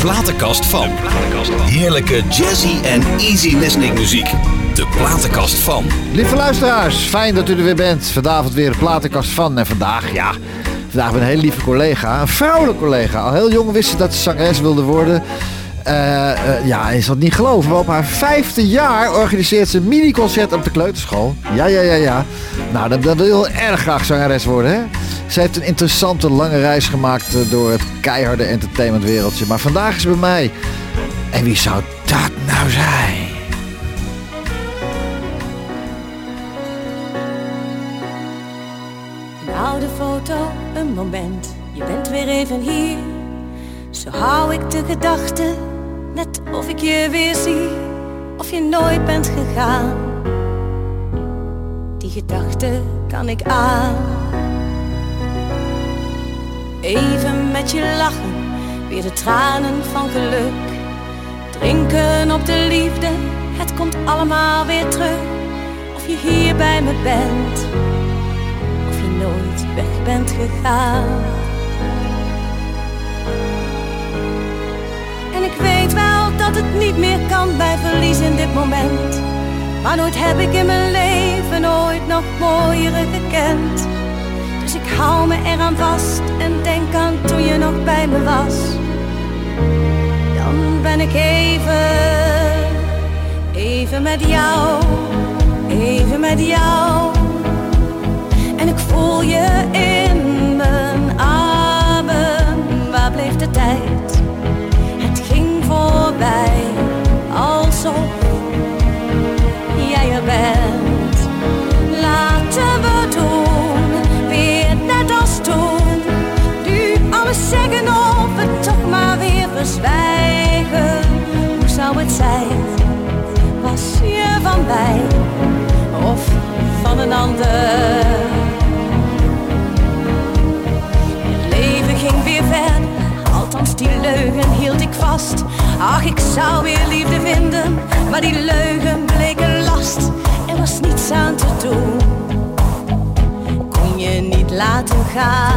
platenkast van. Heerlijke jazzy en easy listening muziek. De platenkast van. Lieve luisteraars, fijn dat u er weer bent. Vanavond weer de platenkast van. En vandaag, ja, vandaag een hele lieve collega. Een vrouwelijke collega. Al heel jong wist ze dat ze zangeres wilde worden. Ja, is dat niet geloven. Maar op haar 5e jaar organiseert ze een mini-concert op de kleuterschool. Ja. Nou, dat wil heel erg graag zangeres worden, hè? Ze heeft een interessante lange reis gemaakt door het keiharde entertainmentwereldje. Maar vandaag is ze bij mij. En wie zou dat nou zijn? Een oude foto, een moment. Je bent weer even hier. Zo hou ik de gedachte, net of ik je weer zie. Of je nooit bent gegaan. Die gedachte kan ik aan. Even met je lachen, weer de tranen van geluk. Drinken op de liefde, het komt allemaal weer terug. Of je hier bij me bent, of je nooit weg bent gegaan. En ik weet wel dat het niet meer kan bij verlies in dit moment. Maar nooit heb ik in mijn leven ooit nog mooiere gekend. Dus ik hou me eraan vast en denk aan toen je nog bij me was. Dan ben ik even met jou, even met jou. En ik voel je in mijn armen, waar bleef de tijd? Het ging voorbij, alsof jij er bent. Laten we doen. Zeggen of het toch maar weer verzwijgen. Hoe zou het zijn? Was je van mij of van een ander? Het leven ging weer verder, althans die leugen hield ik vast. Ach, ik zou weer liefde vinden, maar die leugen bleek een last. Er was niets aan te doen, kon je niet laten gaan.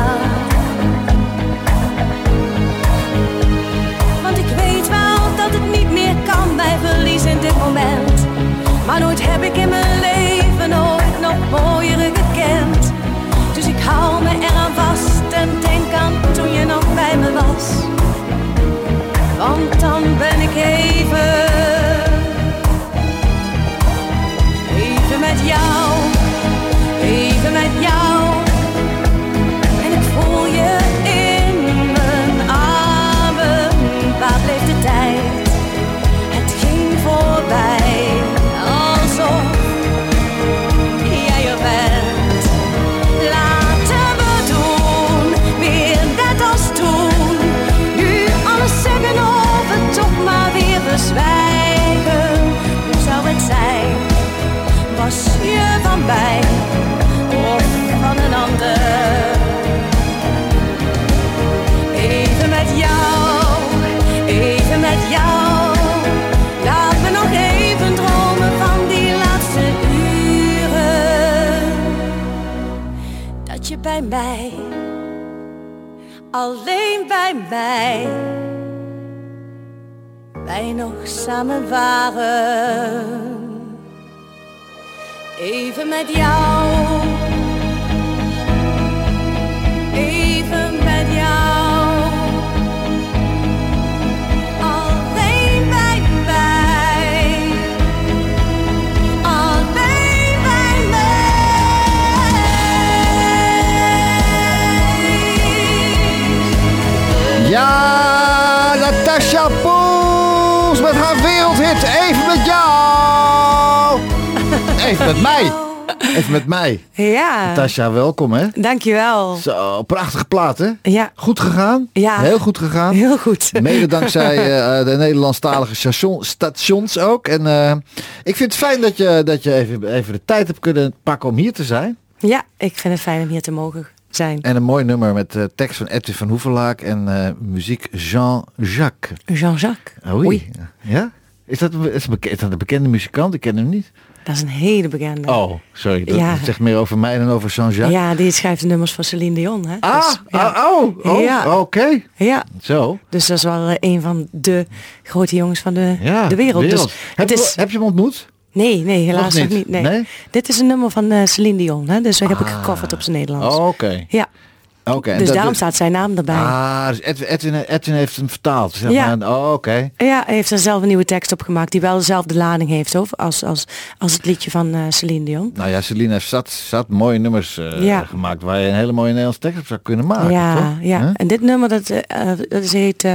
Kan mij verliezen in dit moment. Maar nooit heb ik in mijn leven ooit nog mooiere gekend. Dus ik hou me eraan vast en denk aan toen je nog bij me was. Want dan ben ik even met jou, even met jou. En ik voel je in mijn armen, waar bleef de tijd? Voorbij, alsof jij er bent. Laten we doen, weer net als toen. Nu alles zeggen of het toch maar weer verzwijgen. Hoe zou het zijn? Was je van mij of van een ander? Even met jou, even met jou. Bij mij, alleen bij mij, wij nog samen waren. Even met jou, even met jou. Ja, Natasja Poels met haar wereldhit. Even met jou. Even met mij. Even met mij. Ja. Natasja, welkom hè. Dankjewel. Zo, prachtige plaat hè. Ja. Goed gegaan. Ja. Heel goed gegaan. Heel goed. Mede dankzij de Nederlandstalige stations ook. En ik vind het fijn dat je even de tijd hebt kunnen pakken om hier te zijn. Ja, ik vind het fijn om hier te mogen zijn. En een mooi nummer met tekst van Edwin van Hoevelaak en muziek Jean-Jacques. Jean-Jacques. Oh, oui. Ja? Is dat een bekende muzikant? Ik ken hem niet. Dat is een hele bekende. Oh, sorry. Dat zegt meer over mij dan over Jean-Jacques. Ja, die schrijft de nummers van Celine Dion. Hè? Oké. Ja. Zo. Dus dat is wel een van de grote jongens van de wereld. Dus heb je hem ontmoet? Nee, helaas nog niet. Nee? Dit is een nummer van Celine Dion. Hè? Dus heb ik gecoverd op zijn Nederlands. Oh, oké. Ja. Okay, dus daarom staat zijn naam erbij. Ah, dus Edwin heeft hem vertaald. Zeg maar. Oh, oké. Ja, hij heeft er zelf een nieuwe tekst op gemaakt die wel dezelfde lading heeft als het liedje van Celine Dion. Nou ja, Celine heeft zat mooie nummers gemaakt waar je een hele mooie Nederlandse tekst op zou kunnen maken. Ja, toch? Ja. Huh? En dit nummer dat heet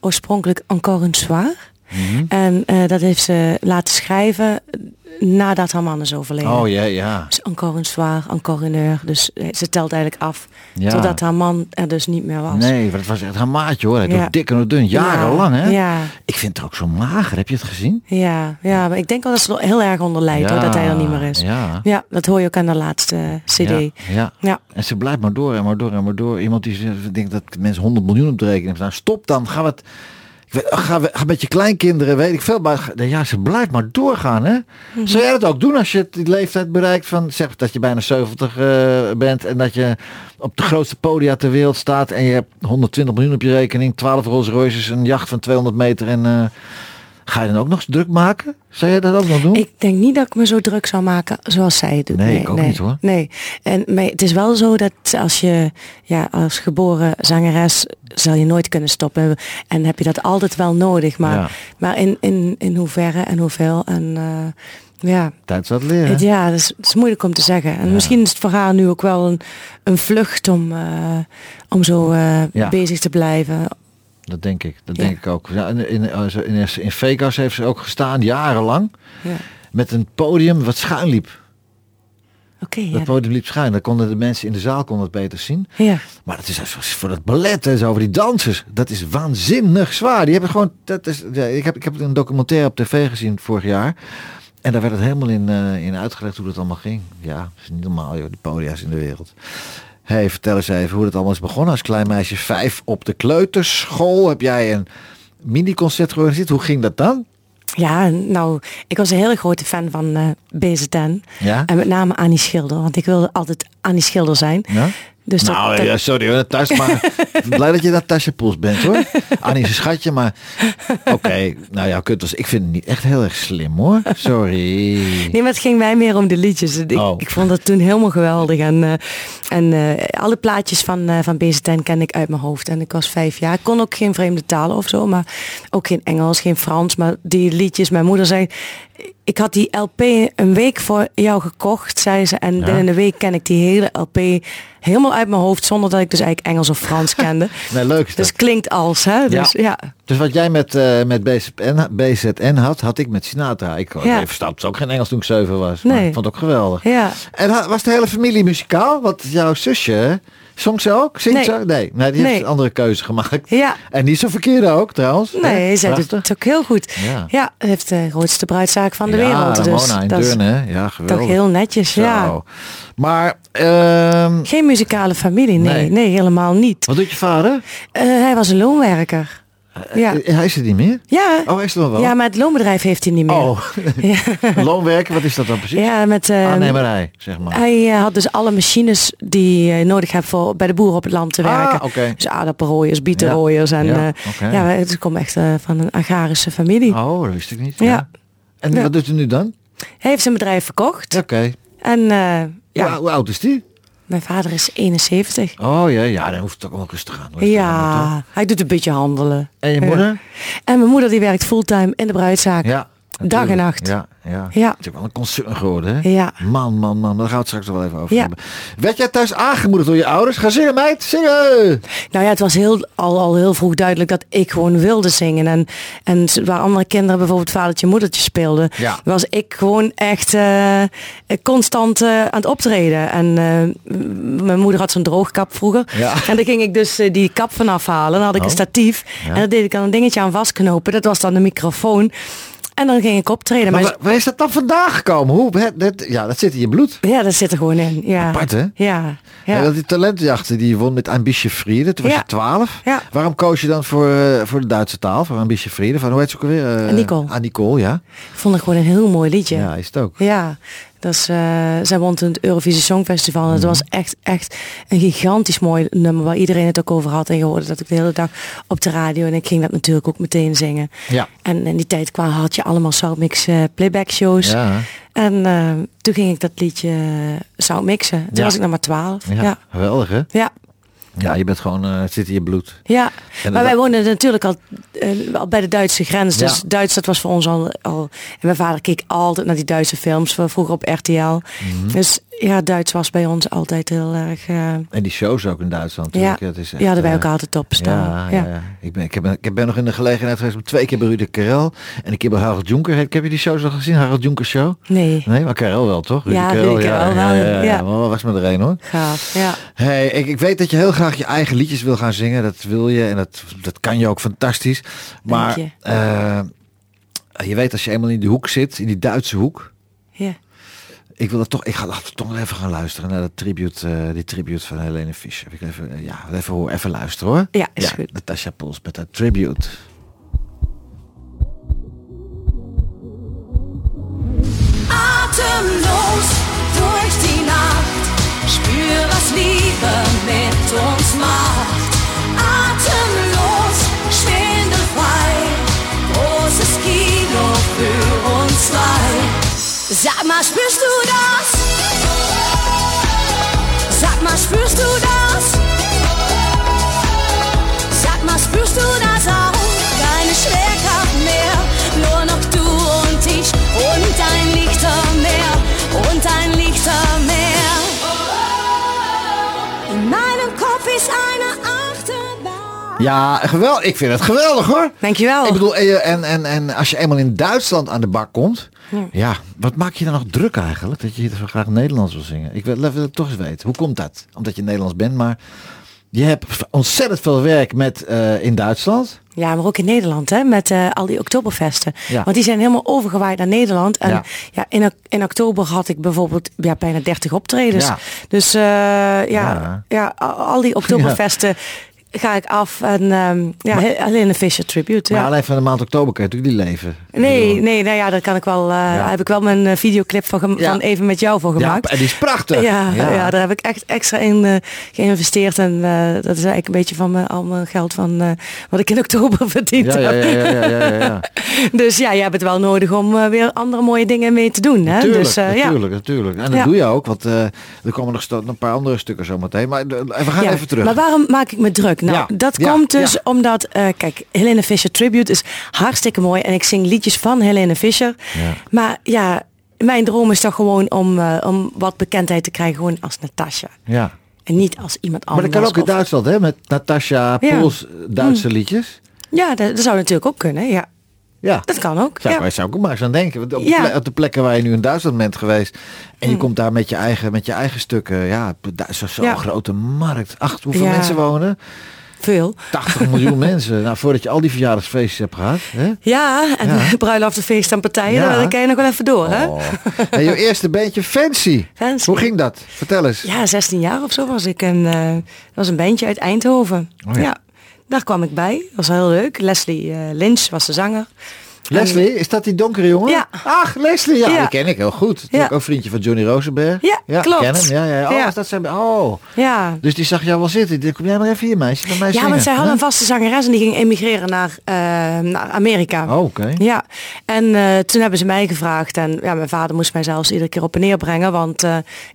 oorspronkelijk Encore un soir. Mm-hmm. En dat heeft ze laten schrijven nadat haar man is overleden. Oh ja. Dus encore un soir, encore une heure. Dus ze telt eigenlijk af totdat haar man er dus niet meer was. Nee, want het was echt haar maatje hoor. Hij doet dik en doet dun, jarenlang hè. Ja. Ik vind het ook zo mager, heb je het gezien? Ja, maar ik denk wel dat ze er heel erg onder lijdt hoor, dat hij er niet meer is. Ja, dat hoor je ook aan de laatste cd. Ja. En ze blijft maar door en maar door en maar door. Iemand die denkt dat mensen 100 miljoen op de rekening hebben staan. Stop dan, ga met je kleinkinderen, weet ik veel. Maar ja, ze blijft maar doorgaan, hè? Mm-hmm. Zou jij dat ook doen als je die leeftijd bereikt van, zeg dat je bijna 70 bent en dat je op de grootste podia ter wereld staat en je hebt 120 miljoen op je rekening, 12 Rolls Royces, een jacht van 200 meter en... Ga je dan ook nog druk maken? Zou jij dat ook nog doen? Ik denk niet dat ik me zo druk zou maken zoals zij het doet. Nee, ik ook niet hoor. Nee, en maar het is wel zo dat als je als geboren zangeres zal je nooit kunnen stoppen. En heb je dat altijd wel nodig. Maar, maar in hoeverre en hoeveel en... Tijd zal het leren. Ja, dat is moeilijk om te zeggen. En misschien is het voor haar nu ook wel een vlucht om zo bezig te blijven. Dat denk ik. Dat denk ik ook. Ja, in Vegas heeft ze ook gestaan jarenlang met een podium wat schuin liep. Dat podium liep schuin. Dan konden de mensen in de zaal het beter zien. Ja. Maar dat is voor dat ballet en zo, voor die dansers. Dat is waanzinnig zwaar. Die hebben gewoon. Ik heb een documentaire op tv gezien vorig jaar. En daar werd het helemaal in uitgelegd hoe dat allemaal ging. Ja, dat is niet normaal joh, die podia's in de wereld. Hey, vertel eens even hoe het allemaal is begonnen. Als klein meisje 5 op de kleuterschool. Heb jij een mini-concert georganiseerd? Hoe ging dat dan? Ja, nou, ik was een hele grote fan van BZN. Ja? En met name Annie Schilder. Want ik wilde altijd Annie Schilder zijn. Ja? Dus sorry hoor, Natasja, maar blij dat je Natasja Poels bent hoor. Annie is een schatje, maar oké, nou ja, ik vind het niet echt heel erg slim hoor. Sorry. Nee, maar het ging mij meer om de liedjes. Ik vond dat toen helemaal geweldig. En alle plaatjes van BZN ken ik uit mijn hoofd. En ik was 5 jaar. Ik kon ook geen vreemde talen of zo, maar ook geen Engels, geen Frans. Maar die liedjes, mijn moeder zei... Ik had die LP een week voor jou gekocht, zei ze. En binnen de week ken ik die hele LP helemaal uit mijn hoofd. Zonder dat ik dus eigenlijk Engels of Frans kende. Nee, leuk is dat. Dus klinkt als, hè? Dus wat jij met BZN had ik met Sinatra. Ik verstond ook geen Engels toen ik 7 was. Nee. Ik vond het ook geweldig. Ja. En was de hele familie muzikaal? Want jouw zusje... Zong ze ook? Zingt ze ook? Nee, die heeft een andere keuze gemaakt. Ja. En niet zo verkeerde ook trouwens. Nee, zij doet het ook heel goed. Ja, heeft de grootste bruidszaak van de wereld. Ramona dus. Ramona in Deurne, hè? Ja, geweldig. Toch heel netjes, ja. Maar... Geen muzikale familie, nee, helemaal niet. Wat doet je vader? Hij was een loonwerker. Ja. Hij is er niet meer? Ja. Oh, hij is er wel. Ja, maar het loonbedrijf heeft hij niet meer. Oh, loonwerken, wat is dat dan precies? Ja, met... aannemerij, zeg maar. Hij had dus alle machines die je nodig hebt voor bij de boeren op het land te werken. Okay. Dus aardappelrooiers, bietenrooiers. Ja. En, het komt echt van een agrarische familie. Oh, dat wist ik niet. Ja. En wat doet hij nu dan? Hij heeft zijn bedrijf verkocht. Oké. En... hoe oud is die? Mijn vader is 71. Oh ja, dan hoeft het ook wel rustig aan. Hij doet een beetje handelen. En je moeder? En mijn moeder die werkt fulltime in de bruidszaak. Ja. Dag en nacht. Ja. Het is wel een concern geworden, hè? Ja. Man, daar gaan we het straks wel even over hebben. Werd jij thuis aangemoedigd door je ouders? Ga zingen, meid, zingen! Nou ja, het was al heel vroeg duidelijk dat ik gewoon wilde zingen. En waar andere kinderen bijvoorbeeld vadertje moedertje speelden, was ik gewoon echt constant aan het optreden. En mijn moeder had zo'n droogkap vroeger. Ja. En daar ging ik dus die kap vanaf halen. Dan had ik een statief. Ja. En daar deed ik dan een dingetje aan vastknopen. Dat was dan de microfoon. En dan ging ik optreden. Maar waar is dat dan vandaan gekomen? Dat zit in je bloed. Ja, dat zit er gewoon in. Ja. Apart, hè? Ja. En dat die talentjachten die je won met Ein bisschen Frieden. Toen was je 12. Ja. Waarom koos je dan voor de Duitse taal? Voor Ein bisschen Frieden? Van, hoe heet ze ook alweer? Nicole. Nicole, ja. Vond ik gewoon een heel mooi liedje. Ja, is het ook. Ja. Dus, zij won toen het Eurovisie Songfestival. En het was echt een gigantisch mooi nummer waar iedereen het ook over had. En je hoorde dat ook de hele dag op de radio. En ik ging dat natuurlijk ook meteen zingen. Ja. En in die tijd had je allemaal Soundmix playback shows. Ja. En toen ging ik dat liedje Soundmixen. Toen was ik nog maar 12. Ja, ja. Geweldig, hè? Ja. Ja, je bent gewoon, zit in je bloed. Ja, en maar wij woonden natuurlijk al bij de Duitse grens. Dus Duits, dat was voor ons al... En mijn vader keek altijd naar die Duitse films, vroeger op RTL. Mm-hmm. Dus ja, Duits was bij ons altijd heel erg... En die shows ook in Duitsland natuurlijk. Ja, hadden wij ook altijd op staan. Ja. Ik ben nog in de gelegenheid geweest om 2 keer bij Rudi Carrell. En een keer bij Harald Juhnke. Heb je die shows al gezien? Harald Juhnke show? Nee, maar Carrell wel, toch? Rudi Carrell. Maar was met er een, hoor. Gaaf, ja. Hey, ik weet dat je heel graag je eigen liedjes wil gaan zingen. Dat wil je en dat kan je ook fantastisch. Maar je weet, als je eenmaal in die hoek zit, in die Duitse hoek... Ja. Ik ga toch even gaan luisteren naar dat tribute van Helene Fischer. Heb ik even luisteren, hoor. Ja, is goed. Natasja Poels met dat tribute. Atemloos durch die Nacht. Spür was Liebe mit uns macht. Atemloos, schwindelfrei. Großes Kino für uns zwei. Sag mal, spürst du das? Sag mal, spürst du das? Sag mal, spürst du das auch? Keine Schwerkraft mehr, nur noch du und ich und ein Lichtermeer, und ein Lichtermeer. In meinem Kopf ist eine Achterbahn. Ja, geweldig. Ik vind het geweldig, hoor. Dankjewel. Ik bedoel, en als je eenmaal in Duitsland aan de bak komt... Ja, wat maak je dan nog druk eigenlijk? Dat je hier zo graag Nederlands wil zingen. Ik wil het toch eens weten. Hoe komt dat? Omdat je Nederlands bent, maar je hebt ontzettend veel werk met in Duitsland. Ja, maar ook in Nederland, hè, met al die oktoberfesten. Ja. Want die zijn helemaal overgewaaid naar Nederland. En in oktober had ik bijvoorbeeld bijna 30 optredens. Ja. Dus al die oktoberfesten... Ja. Ga ik af en Helene Fischer tribute. Maar alleen van de maand oktober kan je natuurlijk niet leven. Nee, daar kan ik wel. Daar heb ik wel mijn videoclip van Even met jou voor gemaakt. Ja, en die is prachtig. Ja, daar heb ik echt extra in geïnvesteerd en dat is eigenlijk een beetje van al mijn geld van wat ik in oktober verdiend heb. Ja. Dus ja, je hebt het wel nodig om weer andere mooie dingen mee te doen. Hè? Natuurlijk. En dat doe je ook, want er komen nog een paar andere stukken zo meteen. Maar we gaan even terug. Maar waarom maak ik me druk? Nou, dat komt dus omdat... kijk, Helene Fischer Tribute is hartstikke mooi. En ik zing liedjes van Helene Fischer. Ja. Maar ja, mijn droom is toch gewoon om wat bekendheid te krijgen. Gewoon als Natasja. Ja. En niet als iemand anders. Maar dat kan ook in Duitsland, hè? Met Natasja Poels Duitse liedjes. Ja, dat zou natuurlijk ook kunnen, ja. Ja, dat kan ook. Wij zouden ook maar eens aan denken. Want op de plekken waar je nu in Duitsland bent geweest. En je komt daar met je eigen stukken. Ja, zo'n grote markt. Hoeveel mensen wonen? Veel. 80 miljoen mensen. Nou, voordat je al die verjaardagsfeestjes hebt gehad. Hè? Ja, en bruiloften, feesten en partijen. Ja. Dan kan je nog wel even door. Hè? En je eerste bandje Fancy. Hoe ging dat? Vertel eens. Ja, 16 jaar of zo was ik. En was een bandje uit Eindhoven. Oh, ja. Daar kwam ik bij. Dat was heel leuk. Leslie Lynch was de zanger. Leslie, is dat die donkere jongen? Ja. Ach, Leslie. Ja, die ken ik heel goed. Ja. Ook vriendje van Johnny Rosenberg. Ja, klopt. Ken hem. Ja. Oh, is dat zijn... Oh. Ja. Dus die zag jou wel zitten. Kom jij maar even hier, meisje. Bij mij zingen. Want zij hadden een vaste zangeres en die ging emigreren naar Amerika. Oh, oké. Ja. En toen hebben ze mij gevraagd. En ja, mijn vader moest mij zelfs iedere keer op en neer brengen. Want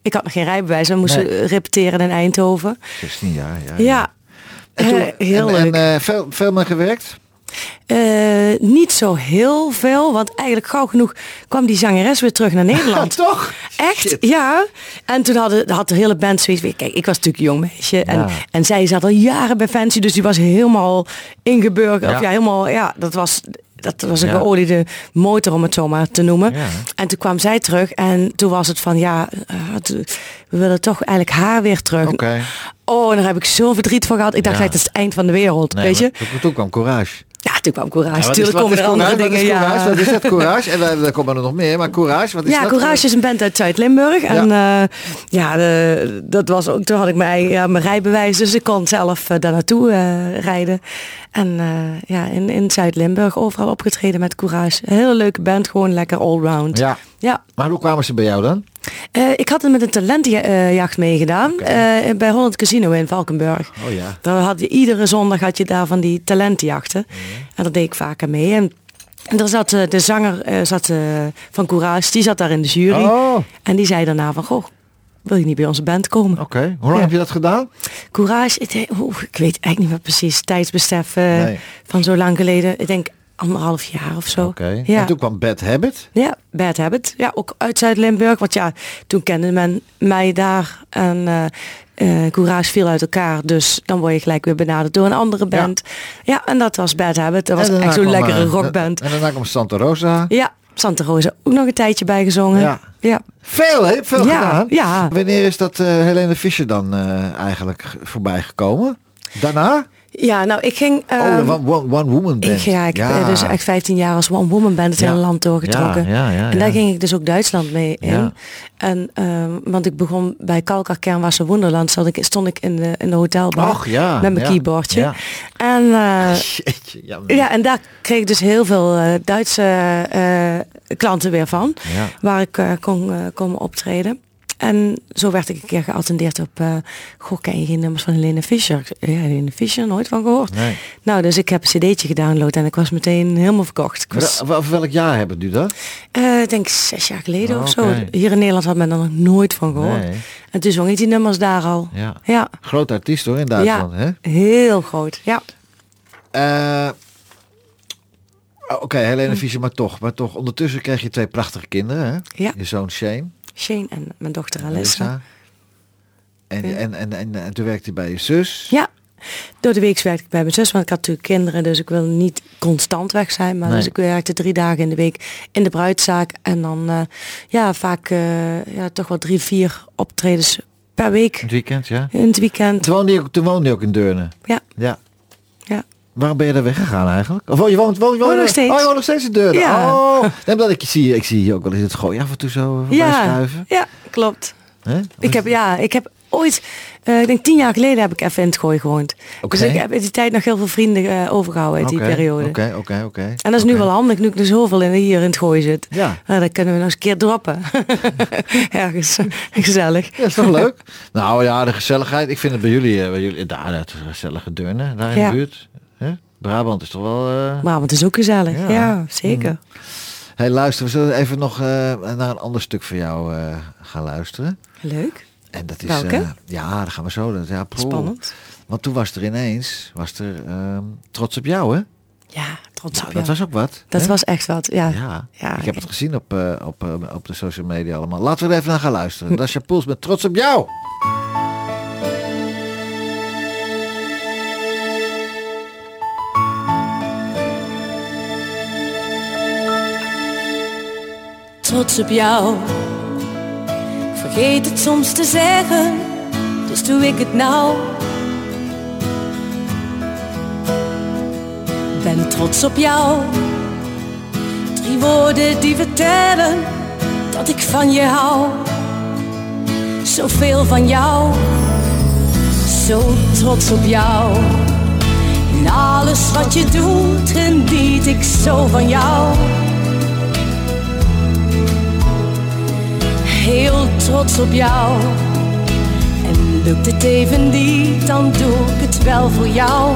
ik had nog geen rijbewijs. We moesten repeteren in Eindhoven. 16 jaar, ja. En, veel meer gewerkt? Niet zo heel veel, want eigenlijk gauw genoeg kwam die zangeres weer terug naar Nederland. Toch? Echt? Shit. Ja. En toen had de hele band zoiets weer. Kijk, ik was natuurlijk een jong meisje en zij zat al jaren bij Fancy, dus die was helemaal ingeburgerd. Ja. Of helemaal. Ja, dat was. Dat was een geoliede motor, om het zo maar te noemen. Ja. En toen kwam zij terug en toen was het van, we willen toch eigenlijk haar weer terug. Okay. Oh, en daar heb ik zo verdriet van gehad. Ik dacht, het is het eind van de wereld, weet je. Toen kwam Courage. Ja, toen kwam Courage. Natuurlijk komen er andere dingen. Wat is dat, Courage? En daar komen er nog meer. Maar Courage, wat is dat? Ja, Courage is een band uit Zuid-Limburg. Ja. En dat was ook, toen had ik mijn rijbewijs. Dus ik kon zelf daar naartoe rijden. En in Zuid-Limburg overal opgetreden met Courage. Een hele leuke band, gewoon lekker allround. Ja. Ja. Maar hoe kwamen ze bij jou dan? Ik had het met een talentjacht meegedaan. Okay. Bij Holland Casino in Valkenburg. Oh, ja. Daar had je, iedere zondag had je daar van die talentjachten. Mm-hmm. En dat deed ik vaker mee. En daar zat de zanger van Courage, die zat daar in de jury. Oh. En die zei daarna van, goh, wil je niet bij onze band komen? Oké. Okay. Hoe lang heb je dat gedaan? Courage, ik weet eigenlijk niet meer precies. Tijdsbesef van zo lang geleden. Ik denk 1,5 jaar of zo. Okay. Ja. En toen kwam Bad Habit. Ja, Bad Habit. Ja, ook uit Zuid-Limburg. Want toen kende men mij daar. En Courage viel uit elkaar. Dus dan word je gelijk weer benaderd door een andere band. Ja, en dat was Bad Habit. Dat was echt zo'n lekkere rockband. En daarna kwam Santa Rosa. Ja, Santa Rosa ook nog een tijdje bijgezongen. Ja. Ja. Veel gedaan. Ja. Wanneer is dat Helene Fischer dan eigenlijk voorbij gekomen? Daarna? Ja, nou ik ging... one woman band. Ik ben dus echt 15 jaar als one woman band het hele land doorgetrokken. Ja. En daar ging ik dus ook Duitsland mee in. En, want ik begon bij Kalkar Kernwasser Wonderland, stond ik in de hotelbar met mijn keyboardje. Ja. En, en daar kreeg ik dus heel veel Duitse klanten weer van. Ja. Waar ik kon optreden. En zo werd ik een keer geattendeerd op... ken je geen nummers van Helene Fischer? Ja, Helene Fischer, nooit van gehoord. Nee. Nou, dus ik heb een cd'tje gedownload en ik was meteen helemaal verkocht. Over welk jaar hebben jullie dat? Ik denk 6 jaar geleden of zo. Hier in Nederland had men er nog nooit van gehoord. Nee. En toen zong ik die nummers daar al. Ja. Ja. Groot artiest hoor, in Duitsland. Ja, hè? Heel groot, ja. Oké, Helene Fischer, maar toch. Ondertussen kreeg je 2 prachtige kinderen, hè? Ja. Je zoon Shane en mijn dochter Alessa. En toen werkte hij bij je zus? Ja, door de week werkte ik bij mijn zus, want ik had natuurlijk kinderen, dus ik wil niet constant weg zijn. Maar dus ik werkte 3 dagen in de week in de bruidszaak en dan vaak toch wel 3-4 optredens per week. In het weekend. Toen woonde je ook in Deurne? Ja. Waarom ben je daar weggegaan eigenlijk? Of je woont nog steeds. Oh, je woont nog steeds in Deurne. Ja. Oh, omdat ik zie hier ook wel eens het gooi af en toe zo schuiven. Ja, klopt. He? Ik heb ooit, ik denk 10 jaar geleden heb ik even in het gooi gewoond. Okay. Dus ik heb in die tijd nog heel veel vrienden overgehouden uit die periode. Oké. En dat is nu wel handig, nu ik dus heel veel hier in het gooi zit. Ja. Nou, dan kunnen we nog eens een keer droppen. Ergens. Gezellig. Ja, is toch leuk? Nou ja, de gezelligheid. Ik vind het bij jullie daar het gezellige Deurne, daar in de buurt. Brabant is toch wel... Brabant is ook gezellig, ja zeker. Hey, luister, we zullen even nog naar een ander stuk van jou gaan luisteren. Leuk. En dat is... Welke? Daar gaan we zo. Spannend. Want toen was er Trots op jou, hè? Ja, Trots op jou. Dat was ook wat. Dat was echt wat, ja. Ik heb het gezien op de social media allemaal. Laten we er even naar gaan luisteren. Natasja Poels met Trots op jou! Trots op jou. Ik vergeet het soms te zeggen, dus doe ik het nou. Ben trots op jou. 3 woorden die vertellen dat ik van je hou. Zoveel van jou. Zo trots op jou. In alles wat je doet, geniet ik zo van jou. Heel trots op jou. En lukt het even niet, dan doe ik het wel voor jou.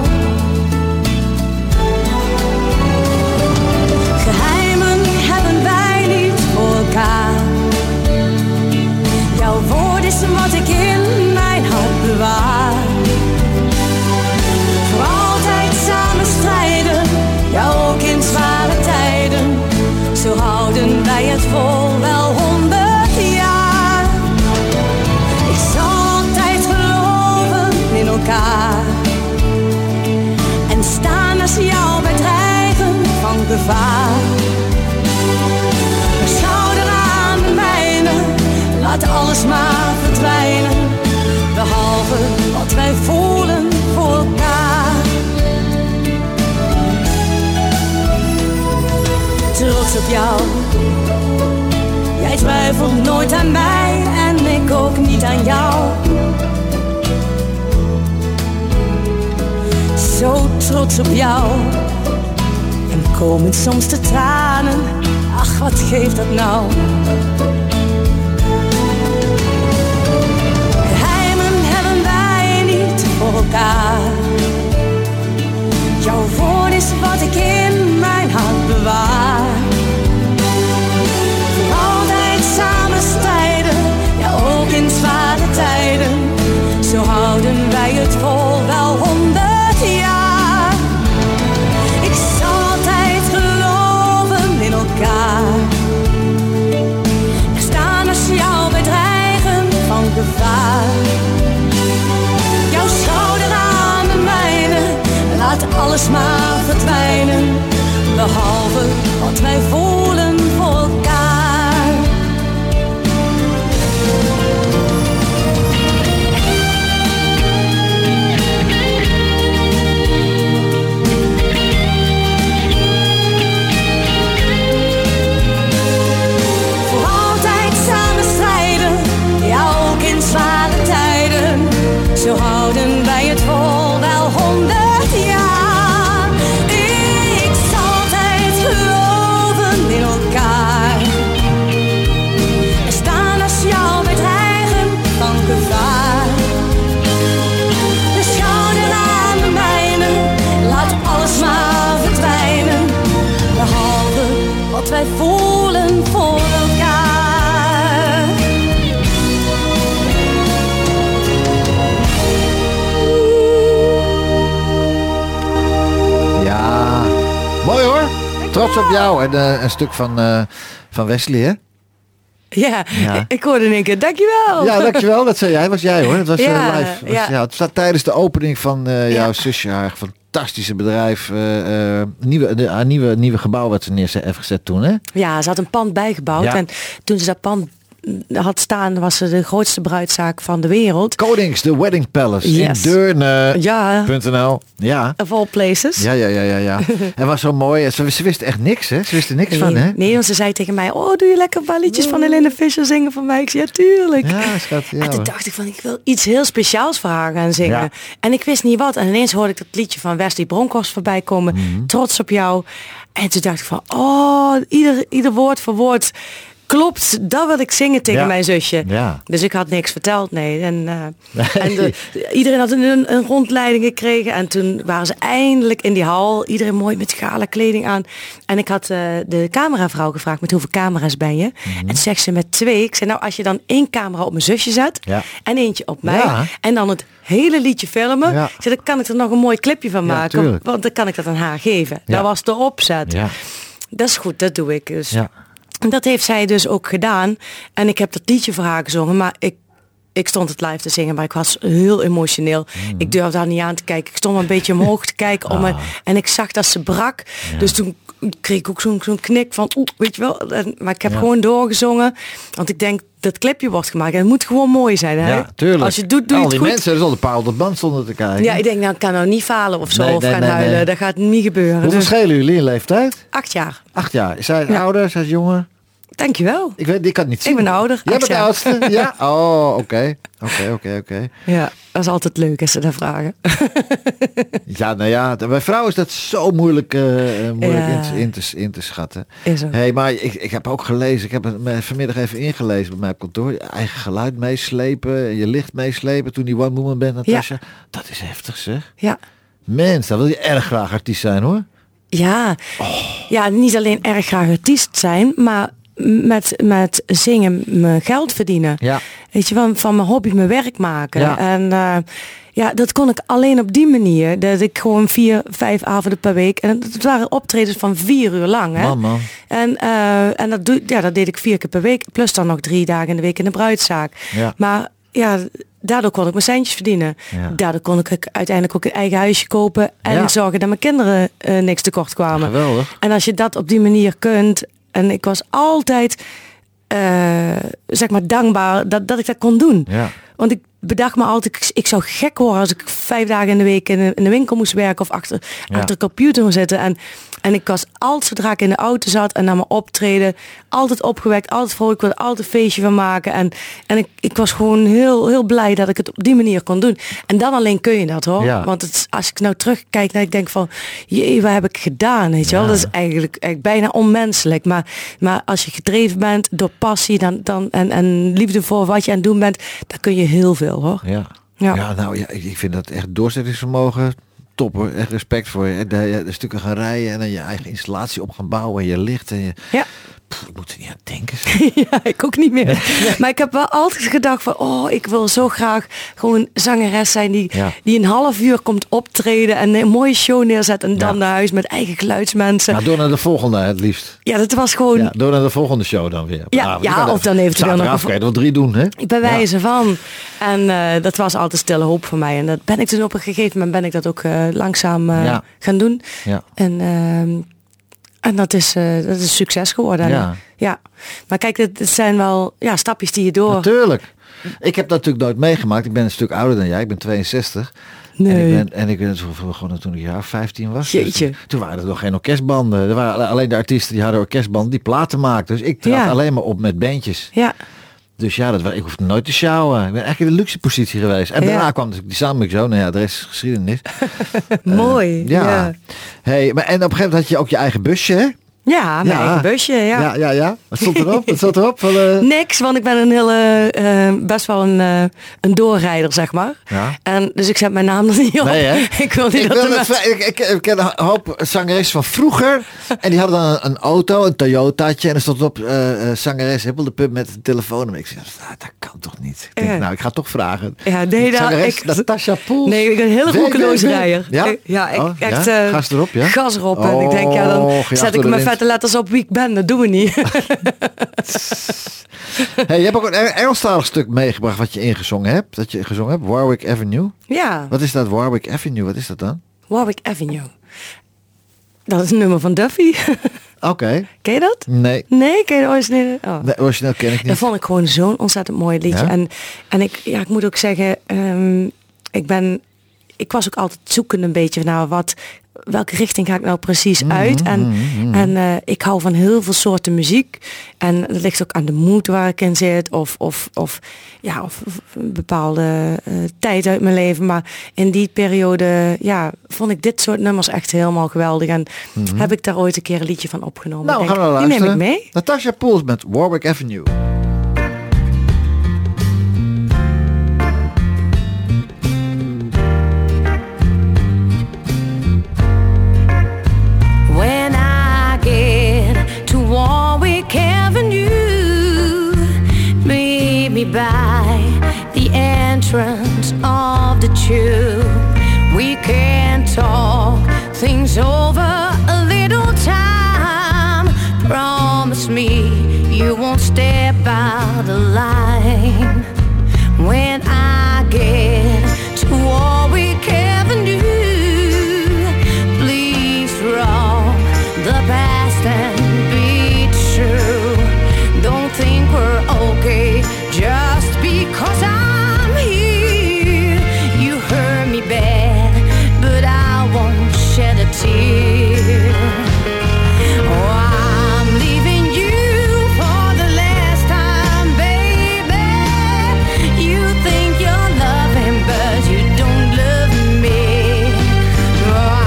Geheimen hebben wij niet voor elkaar. Jouw woord is wat ik in mijn hart bewaar. Voor altijd samen strijden, jou ook in zware tijden. Zo houden wij het vol wel om. En staan als jou bedreigen van gevaar. alles maar verdwijnen, behalve wat wij voelen voor elkaar. Trots op jou, jij twijfelt nooit aan mij en ik ook niet aan jou. Zo trots op jou, en komen soms de tranen, ach wat geeft dat nou? Geheimen hebben wij niet voor elkaar. Jouw woord is wat ik in mijn hart bewaar. Voor altijd samen strijden, ja ook in zware tijden. Zo houden wij het vol wel 100 jaar. Ik zal altijd geloven in elkaar. Er staan als jou bedreigen van gevaar. Jouw schouder aan de mijne, laat alles maar verdwijnen. Behalve wat wij voelen voor elkaar. Voor altijd samen strijden, ja ook in zware tijden. Zo houden wij het vol wel 100 jaar. Wij voelen voor elkaar. Ja, mooi hoor. Trots op jou. En een stuk van Wesley, hè? Ja, ja, ik hoorde in één keer, dankjewel. Ja, dankjewel, dat zei jij. Was jij hoor. Het was live. Was, ja. Ja, het staat tijdens de opening van jouw zusje haar van fantastische bedrijf. Nieuwe gebouw wat ze neer heeft gezet toen, hè? Ja, ze had een pand bijgebouwd. Ja. En toen ze dat pand had staan, was ze de grootste bruidzaak van de wereld. Konings, de Wedding Palace. Yes. In Deurne. Ja.nl. Ja. Of all places. Ja. En was zo mooi. Ze wist echt niks, hè? Ze wist er niks van, hè? Nee, want ze zei tegen mij, doe je lekker een paar liedjes van Helene Fischer zingen voor mij? Ik zei, ja, tuurlijk. Ja, schat. Ja, en toen dacht ik van, ik wil iets heel speciaals voor haar gaan zingen. Ja. En ik wist niet wat. En ineens hoorde ik dat liedje van Wesley Bronkhorst voorbij komen. Mm-hmm. Trots op jou. En toen dacht ik van, ieder woord voor woord. Klopt, dat wil ik zingen tegen mijn zusje. Ja. Dus ik had niks verteld, nee. Iedereen had een rondleiding gekregen. En toen waren ze eindelijk in die hal. Iedereen mooi met gala kleding aan. En ik had de cameravrouw gevraagd, met hoeveel camera's ben je? Mm-hmm. En zegt ze met 2. Ik zei, nou als je dan 1 camera op mijn zusje zet. Ja. En eentje op mij. Ja. En dan het hele liedje filmen. Ja. Ik zei, dan kan ik er nog een mooi clipje van maken. Ja, want dan kan ik dat aan haar geven. Ja. Dat was de opzet. Ja. Dat is goed, dat doe ik dus. Ja. En dat heeft zij dus ook gedaan. En ik heb dat liedje voor haar gezongen. Maar ik stond het live te zingen. Maar ik was heel emotioneel. Mm. Ik durfde daar niet aan te kijken. Ik stond een beetje omhoog te kijken. En ik zag dat ze brak. Ja. Dus toen kreeg ik ook zo'n knik van... weet je wel. Maar ik heb gewoon doorgezongen. Want ik denk... dat clipje wordt gemaakt en het moet gewoon mooi zijn, hè? Ja, tuurlijk. Als je doet, doe je het goed. Al die mensen, er is al een paar op de band stonden te kijken. Ja, ik denk, nou, ik kan nou niet falen of zo, huilen. Nee. Dat gaat niet gebeuren. Hoeveel schelen jullie in leeftijd? 8 jaar. 8 jaar. Zij is ouder, zij is jonger. Dankjewel. Ik kan het niet zien. Ik ben ouder. Jij bent de oudste? Ja? Oh, oké. Ja, dat is altijd leuk als ze dat vragen. Ja, nou ja, bij vrouwen is dat zo moeilijk in te schatten. Hey, maar ik heb ook gelezen, ik heb het vanmiddag even ingelezen bij mij op kantoor. Je eigen geluid meeslepen, je licht meeslepen toen die One Woman Band, Natasja. Ja. Dat is heftig, zeg. Ja. Mens, dan wil je erg graag artiest zijn, hoor. Ja. Oh. Ja, niet alleen erg graag artiest zijn, maar... met zingen mijn geld verdienen. Ja. Weet je, van mijn hobby mijn werk maken. Ja. En dat kon ik alleen op die manier. Dat ik gewoon 4-5 avonden per week. En dat waren optredens van 4 uur lang. Hè? Man. En dat deed ik 4 keer per week. Plus dan nog 3 dagen in de week in de bruidszaak. Ja. Maar ja, daardoor kon ik mijn centjes verdienen. Ja. Daardoor kon ik uiteindelijk ook een eigen huisje kopen. En zorgen dat mijn kinderen niks tekort kwamen. Geweldig. En als je dat op die manier kunt... En ik was altijd zeg maar dankbaar dat ik dat kon doen. Ja. Want ik bedacht me altijd, ik zou gek worden als ik 5 dagen in de week in de winkel moest werken of achter de computer moest zitten. En ik was altijd, zodra ik in de auto zat en naar mijn optreden, altijd opgewekt, altijd vrolijk, ik wilde altijd een feestje van maken. En ik was gewoon heel, heel blij dat ik het op die manier kon doen. En dan alleen kun je dat, hoor. Ja. Want het, als ik nou terugkijk, dan denk ik van, jee, wat heb ik gedaan? Weet je wel? Dat is eigenlijk bijna onmenselijk. Maar als je gedreven bent door passie en liefde voor wat je aan het doen bent, dan kun je heel veel, hoor. Ja, ja. Ja, nou ja, ik vind dat echt doorzettingsvermogen. Top, hoor. Echt respect voor je. De stukken gaan rijden en dan je eigen installatie op gaan bouwen en je licht en je... Ja. Ik moet er niet aan denken. Ja, ik ook niet meer. Maar ik heb wel altijd gedacht van, oh, ik wil zo graag gewoon zangeres zijn die een half uur komt optreden en een mooie show neerzet en dan naar huis met eigen geluidsmensen. Maar door naar de volgende, het liefst. Ja, dat was gewoon... Ja, door naar de volgende show dan weer. Ja, ja, of dan eventueel nog... Kan je nog 3 doen, hè? Bij wijze van. En dat was altijd stille hoop voor mij. En dat ben ik toen op een gegeven moment dat ook langzaam gaan doen. Ja. En dat is succes geworden. Ja. Ja. Maar kijk, het zijn wel stapjes die je door... Natuurlijk. Ik heb dat natuurlijk nooit meegemaakt. Ik ben een stuk ouder dan jij. Ik ben 62. Nee. En ik ben gewoon toen ik jaar 15 was. Jeetje. Dus toen waren er nog geen orkestbanden. Er waren alleen de artiesten die hadden orkestbanden die platen maakten. Dus ik trad alleen maar op met bandjes. Ja. Dus ik hoefde nooit te sjouwen. Ik ben eigenlijk in de luxe positie geweest. En daarna kwam natuurlijk die samenwerking zo. Nou ja, de rest is geschiedenis. Mooi. Ja. Hey, maar en op een gegeven moment had je ook je eigen busje, hè? Ja, mijn eigen busje, ja. Wat stond erop? Van, niks, want ik ben een hele, best wel een doorrijder, zeg maar. Ja. En dus ik zet mijn naam er niet op. Nee, hè? Ik ken een hoop zangeressen van vroeger. En die hadden dan een auto, een Toyotaatje. En er stond op zangeres Hippel de Pub met een telefoon. En ik zei, dat kan toch niet? Ik denk, nou, ik ga toch vragen. Ja, nee, zangeres Natasja Poels. Nee, ik ben een hele roekeloos rijder. Ja, ik echt gas erop, ja? Gas erop. En ik denk, dan zet ik mijn vette letters op wie ik ben, dat doen we niet. Hey, je hebt ook een Engelstalig stuk meegebracht wat je ingezongen hebt. Warwick Avenue. Ja. Wat is dat, Warwick Avenue? Wat is dat dan? Warwick Avenue. Dat is een nummer van Duffy. Oké. Ken je dat? Nee. Nee, ken je de originele? Oh. Nee, origineel ken ik niet. Dat vond ik gewoon zo'n ontzettend mooi liedje. Ja? En ik moet ook zeggen, ik was ook altijd zoekend een beetje naar welke richting ga ik nou precies uit. En ik hou van heel veel soorten muziek. En dat ligt ook aan de moed waar ik in zit. Of een bepaalde tijd uit mijn leven. Maar in die periode vond ik dit soort nummers echt helemaal geweldig. En heb ik daar ooit een keer een liedje van opgenomen. Nou, gaan we luisteren. Die neem ik mee. Natasja Poels met Warwick Avenue. By the entrance of the tube, we can talk things over a little time. Promise me you won't step out of line when I get to Warwick Avenue. Please rock the past and be true. Don't think we're okay just because I'm here. You hurt me bad, but I won't shed a tear. Oh, I'm leaving you for the last time, baby. You think you're loving, but you don't love me. Oh,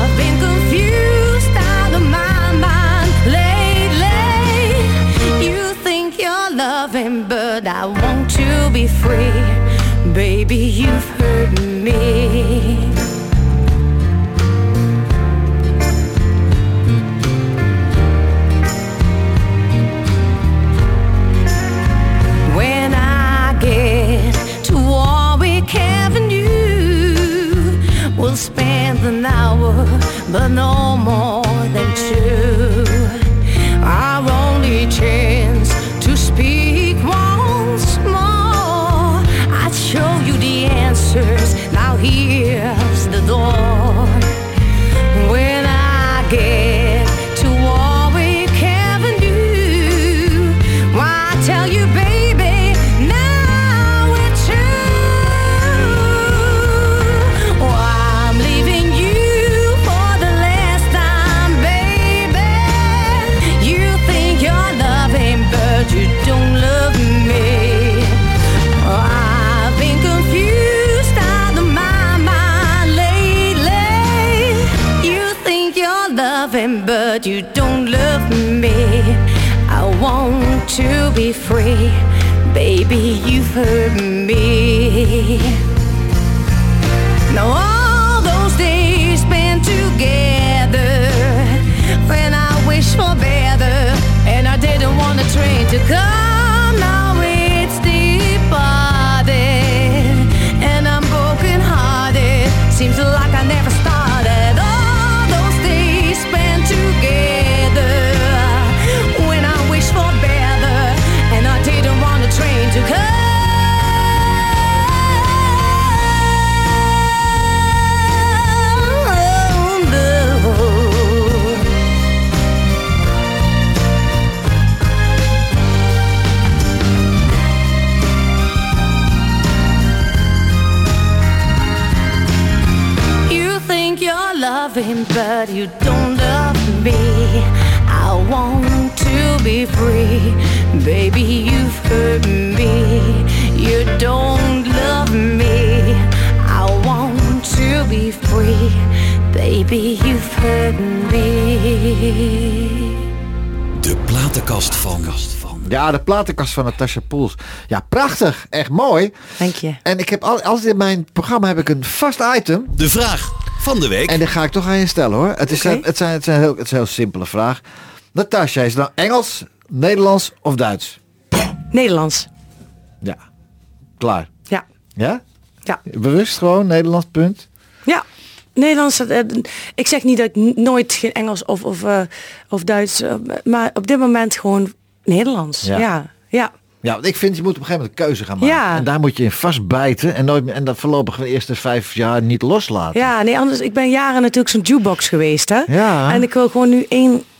I've been confused out of my mind lately. You think you're loving, but I want to be free. Baby, you've hurt me. When I get to Warwick Avenue, we'll spend an hour, but no more than 2. Our only chance to speak once more. I'll show you the answers. Now here's the door. When I get to Warwick Avenue, why loving, but you don't love me. I want to be free, baby, you've hurt me. Now all those days spent together, when I wished for better, and I didn't want the train to come. Now it's departed, and I'm broken hearted. Seems like I never started. All those days spent together, when I wished for better, and I didn't want the train to come. But you don't love me. I want to be free, baby, you've hurt me. You don't love me. I want to be free, baby, you've hurt me. De platenkast van... Ja, de platenkast van Natasja Poels. Ja, prachtig. Echt mooi. Dank je. En ik heb altijd in mijn programma heb ik een vast item. De vraag van de week. En die ga ik toch aan je stellen hoor. Het is een heel simpele vraag. Natasja, is het nou Engels, Nederlands of Duits? Nederlands. Ja. Klaar. Ja. Ja? Ja. Bewust gewoon Nederlands, punt. Ja. Nederlands, ik zeg niet dat ik nooit geen Engels of Duits, maar op dit moment gewoon Nederlands. Ja. Ja. Ja. Ja, want ik vind je moet op een gegeven moment een keuze gaan maken. Ja. En daar moet je in vastbijten en nooit meer, en dat voorlopig de eerste 5 jaar niet loslaten. Ja, nee, anders. Ik ben jaren natuurlijk zo'n jukebox geweest, hè. Ja. En ik wil gewoon nu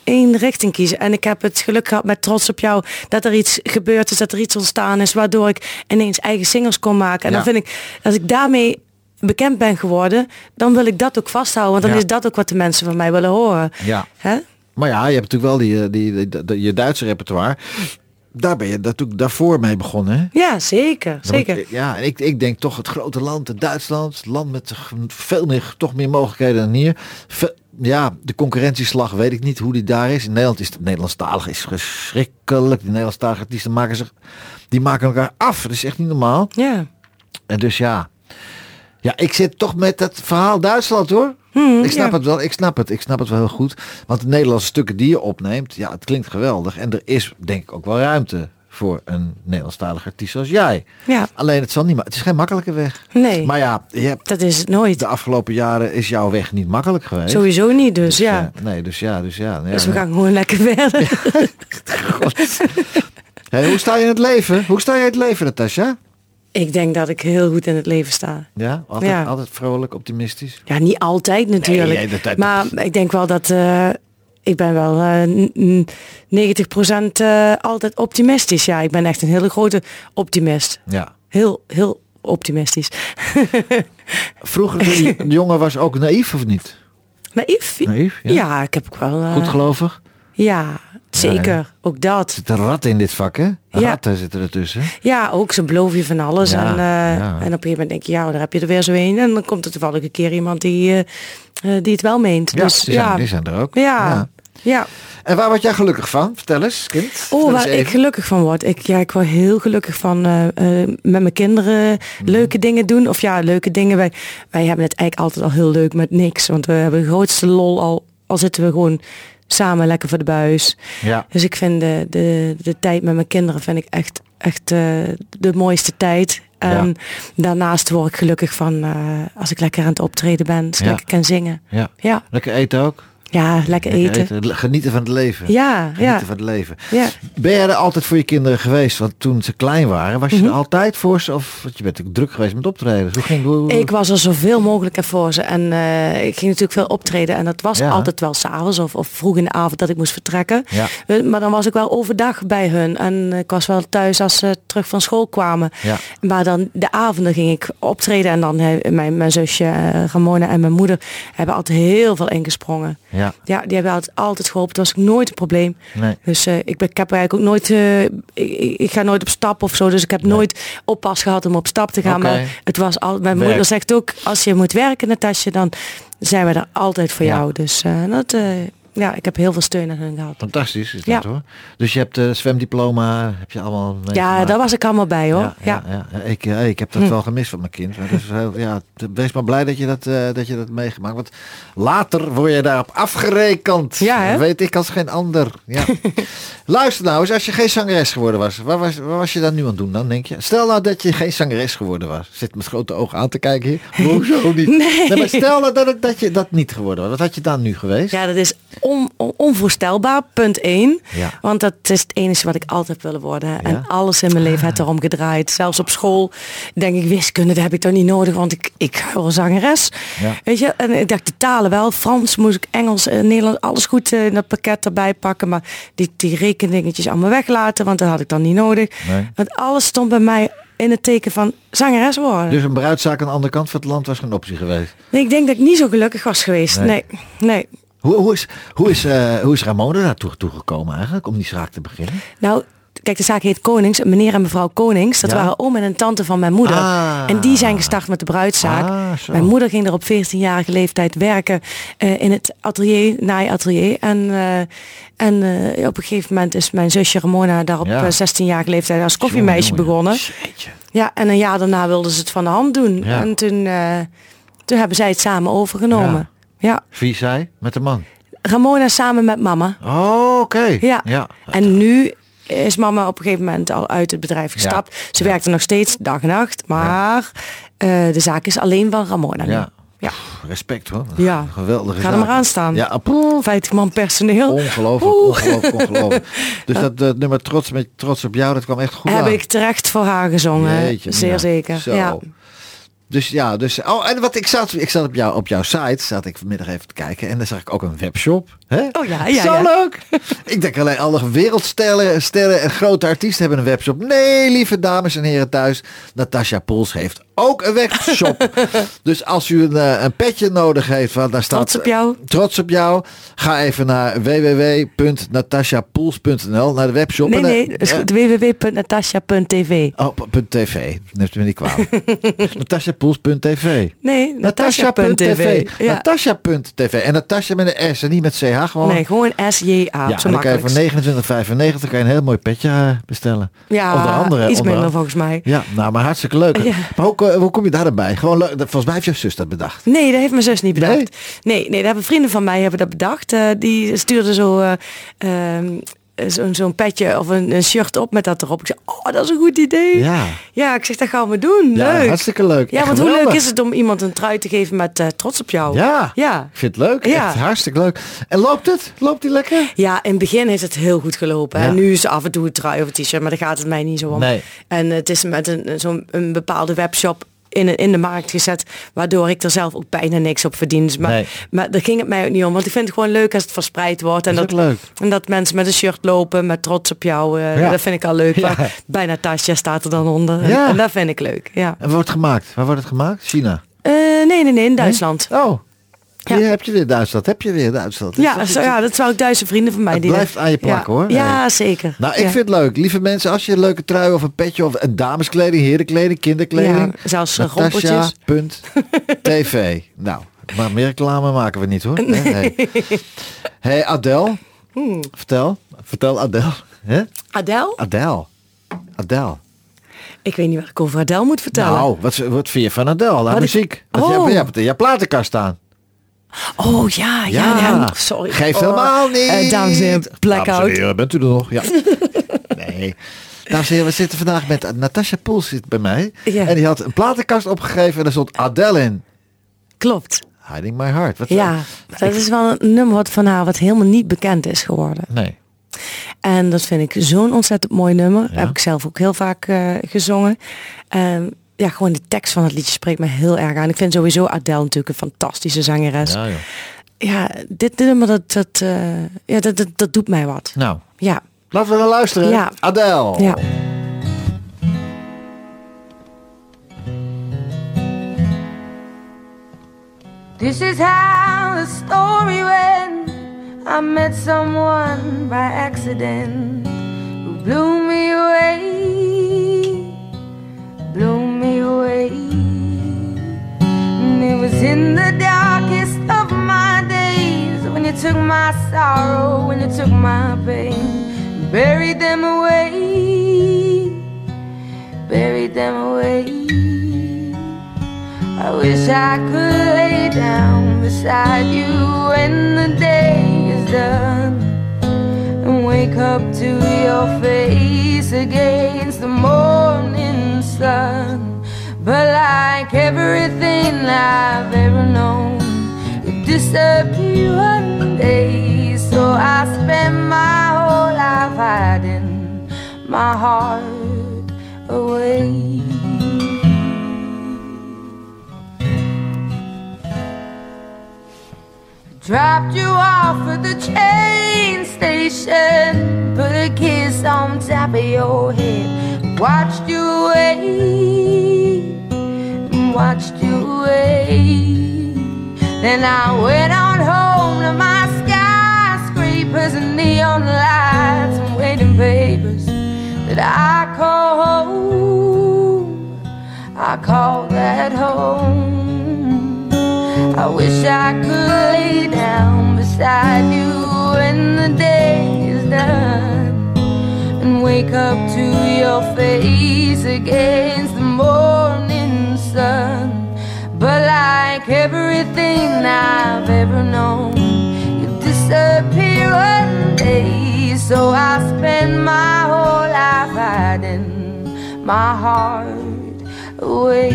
één richting kiezen. En ik heb het geluk gehad met Trots op Jou dat er iets gebeurd is, dat er iets ontstaan is, waardoor ik ineens eigen singles kon maken. En ja, dan vind ik, als ik daarmee bekend ben geworden, dan wil ik dat ook vasthouden. Want dan is dat ook wat de mensen van mij willen horen. Ja. Hè? Maar ja, je hebt natuurlijk wel je Duitse repertoire. Daar ben je natuurlijk daarvoor mee begonnen, hè? Ja, zeker. Ja, en ik denk toch het grote land, het Duitsland, het land met veel meer, toch meer mogelijkheden dan hier. Ja, de concurrentieslag weet ik niet hoe die daar is. In Nederland is het Nederlandstalig is verschrikkelijk. De Nederlandstalige artiesten maken elkaar af. Dat is echt niet normaal. Ja. En dus ja, ik zit toch met dat verhaal Duitsland, hoor. Ik snap het wel, ik snap het wel heel goed. Want de Nederlandse stukken die je opneemt, ja, het klinkt geweldig. En er is denk ik ook wel ruimte voor een Nederlandstalige artiest zoals jij. Ja. Alleen het zal niet, maar het is geen makkelijke weg. Nee, maar ja, dat is het nooit. De afgelopen jaren is jouw weg niet makkelijk geweest. Sowieso niet, dus ja. Dus ja. Nee, dus we gaan gewoon lekker verder. God. Hey, hoe sta je in het leven? Hoe sta je in het leven, Natasja? Ik denk dat ik heel goed in het leven sta. Ja, altijd vrolijk, optimistisch. Ja, niet altijd natuurlijk. Nee, maar ik denk wel dat ik ben wel 90% altijd optimistisch. Ja, ik ben echt een hele grote optimist. Ja. Heel optimistisch. Vroeger de jongen was ook naïef of niet? Naïef? Ja. Ja, ik heb ook wel... Goedgelovig? Ja, zeker. Ja. Ook dat. Er zitten ratten in dit vak, hè? Ratten zitten ertussen. Ja, ook. Ze beloof je van alles. Ja, en op een gegeven moment denk je, ja, daar heb je er weer zo een. En dan komt er toevallig een keer iemand die het wel meent. Ja, dus, die zijn er ook. Ja. En waar word jij gelukkig van? Vertel eens, kind. Oh, waar ik gelukkig van word. Ik word heel gelukkig van met mijn kinderen leuke dingen doen. Of ja, leuke dingen. Wij hebben het eigenlijk altijd al heel leuk met niks. Want we hebben de grootste lol al zitten we gewoon... samen lekker voor de buis. Ja. Dus ik vind de tijd met mijn kinderen vind ik echt de mooiste tijd. En daarnaast word ik gelukkig van als ik lekker aan het optreden ben. Dus lekker kan zingen. Ja. Ja. Lekker eten ook. Ja, lekker eten. Genieten van het leven. Ja. Genieten van het leven. Ja. Ben jij er altijd voor je kinderen geweest? Want toen ze klein waren, was je er altijd voor ze? Of want je bent ook druk geweest met optreden. Hoe ging het? Ik was er zoveel mogelijk voor ze. En ik ging natuurlijk veel optreden. En dat was altijd wel 's avonds of vroeg in de avond dat ik moest vertrekken. Ja. Maar dan was ik wel overdag bij hun. En ik was wel thuis als ze terug van school kwamen. Ja. Maar dan de avonden ging ik optreden. En dan mijn zusje Ramona en mijn moeder hebben altijd heel veel ingesprongen. Ja. Ja, die hebben altijd geholpen. Dat was ook nooit een probleem. Nee. Dus ik heb eigenlijk ook nooit... ik ga nooit op stap of zo. Dus ik heb nooit oppas gehad om op stap te gaan. Okay. Maar het was al... Mijn moeder zegt ook... Als je moet werken, Natasja, dan zijn we er altijd voor jou. Dus dat ja, ik heb heel veel steun aan hun gehad. Fantastisch is dat, ja, hoor. Dus je hebt zwemdiploma, heb je allemaal... Ja, daar was ik allemaal bij, hoor. Ja. Ik heb dat wel gemist van mijn kind. Maar dus, ja, wees maar blij dat je dat meegemaakt. Want later word je daarop afgerekend. Ja, dat weet ik als geen ander. Ja. Luister nou eens, als je geen zangeres geworden was, waar was je dan nu aan het doen dan, denk je? Stel nou dat je geen zangeres geworden was. Zit met grote ogen aan te kijken hier. Hoezo niet? Nee, maar stel nou dat je dat niet geworden was. Wat had je dan nu geweest? Ja, dat is onvoorstelbaar, punt 1. Ja. Want dat is het enige wat ik altijd wilde worden. Ja? En alles in mijn leven had erom gedraaid. Zelfs op school denk ik, wiskunde, dat heb ik toch niet nodig, want ik wil zangeres. Ja. Weet je, en ik dacht de talen wel. Frans moest ik, Engels, Nederlands, alles goed in dat pakket erbij pakken. Maar die rekeningetjes allemaal weglaten, want dat had ik dan niet nodig. Nee. Want alles stond bij mij in het teken van zangeres worden. Dus een bruidszaak aan de andere kant van het land was geen optie geweest? Nee, ik denk dat ik niet zo gelukkig was geweest. Nee. Hoe is Ramona daartoe toegekomen eigenlijk, om die zaak te beginnen? Nou, kijk, de zaak heet Konings. Meneer en mevrouw Konings, dat waren oom en tante van mijn moeder. Ah. En die zijn gestart met de bruidszaak. Ah, mijn moeder ging er op 14-jarige leeftijd werken in het atelier, naaiatelier. En op een gegeven moment is mijn zusje Ramona daar op 16-jarige leeftijd als koffiemeisje begonnen. Jeetje. Ja, en een jaar daarna wilden ze het van de hand doen. Ja. En toen hebben zij het samen overgenomen. Ja. Wie zij? Met de man? Ramona samen met mama. Oh, oké. Ja. En nu is mama op een gegeven moment al uit het bedrijf gestapt. Ja. Ze werkte nog steeds dag en nacht. Maar de zaak is alleen van Ramona. Ja. Ja. Respect, hoor. Ja. Geweldige zaak. Ga er maar aan staan. Ja, 50 man personeel. Ongelooflijk. Dus dat nummer trots op jou, dat kwam echt goed aan. Heb ik terecht voor haar gezongen. Jeetje, zeer zeker. Zo. Ja. Dus oh, en wat ik zat op jouw site, zat ik vanmiddag even te kijken en dan zag ik ook een webshop. Hè? Oh ja. Zo leuk. Ik denk alleen alle wereldsterren en grote artiesten hebben een webshop. Nee, lieve dames en heren thuis, Natasja Poels heeft ook een webshop. Dus als u een petje nodig heeft, want daar staat trots op jou. Ga even naar www.natasjapoels.nl naar de webshop. Nee, www.natasja.tv. Oh, .tv. Neemt u me niet kwalijk. Natasjapoels.tv. Nee, Natasja.tv. Ja. Natasja.tv. En Natasja met een S en niet met CH gewoon. Nee, gewoon SJA. Ja, zo dan kan je voor 29,95 een heel mooi petje bestellen. Ja, onder andere, volgens mij. Ja, nou, maar hartstikke leuk. Ja. Maar hoe kom je daarbij? Gewoon leuk. Volgens mij heeft je zus dat bedacht. Nee, dat heeft mijn zus niet bedacht. Nee, daar hebben vrienden van mij dat bedacht. Die stuurden zo'n petje of een shirt op met dat erop. Ik zei, oh, dat is een goed idee. Ja, ik zeg, dat gaan we doen. Leuk. Ja, hartstikke leuk. Ja, want hoe leuk is het om iemand een trui te geven met trots op jou. Ja, ik vind het leuk. Ja. Echt hartstikke leuk. En loopt het? Loopt die lekker? Ja, in het begin is het heel goed gelopen. Ja. En nu is af en toe een trui of een t-shirt, maar daar gaat het mij niet zo om. Nee. En het is met een bepaalde webshop in de markt gezet, waardoor ik er zelf ook bijna niks op verdien. Maar daar ging het mij ook niet om, want ik vind het gewoon leuk als het verspreid wordt. En dat mensen met een shirt lopen, met trots op jou. Dat vind ik al leuk. Ja. Bij Natasja staat er dan onder. Ja. En dat vind ik leuk. Ja. En wordt gemaakt? Waar wordt het gemaakt? China? Nee, in Duitsland. Nee? Oh. Ja. Heb je weer Duitsland. Dat zou ik duizend vrienden van mij. Het blijft aan je plakken, hoor. Ja, zeker. Nou, ik vind het leuk. Lieve mensen, als je een leuke trui of een petje of een dameskleding, herenkleding, kinderkleding. Ja, zelfs rompertjes. Natasja.tv. Nou, maar meer reclame maken we niet, hoor. Nee. Hey, Adele. Vertel Adele. Huh? Adele. Ik weet niet wat ik over Adele moet vertellen. Nou, wat vind je van Adele? Aan muziek. Je hebt in je platenkast staan. Oh ja. Sorry. Geef helemaal niet. Dames en heren, blackout. Heren, bent u er nog? Ja. Nee. Dames en heren, we zitten vandaag met Natasja Poels zit bij mij. Ja. En die had een platenkast opgegeven en daar stond Adele in. Klopt. Hiding My Heart. Dat is wel een nummer van haar wat helemaal niet bekend is geworden. Nee. En dat vind ik zo'n ontzettend mooi nummer. Ja. Heb ik zelf ook heel vaak gezongen. Ja, gewoon de tekst van het liedje spreekt me heel erg aan. Ik vind sowieso Adele natuurlijk een fantastische zangeres. Ja, dit nummer, dat doet mij wat. Nou, ja. Laten we dan luisteren. Ja. Adele. Ja. This is how the story went. I met someone by accident who blew me away. Blow me away. And it was in the darkest of my days when you took my my sorrow and it took my pain and buried them away, buried them away. I wish I could lay down beside you when the day is done and wake up to your face against the morning sun. But like everything I've ever known, it disappeared one day. So I spent my whole life hiding my heart away. Dropped you off at the train station, put a kiss on top of your head, watched you away, watched you away. Then I went on home to my skyscrapers and neon lights and waiting papers that I call home. I call that home. I wish I could lay down beside you when the day is done and wake up to your face against the morning sun. But like everything I've ever known, you disappear one day. So I spend my whole life hiding my heart away,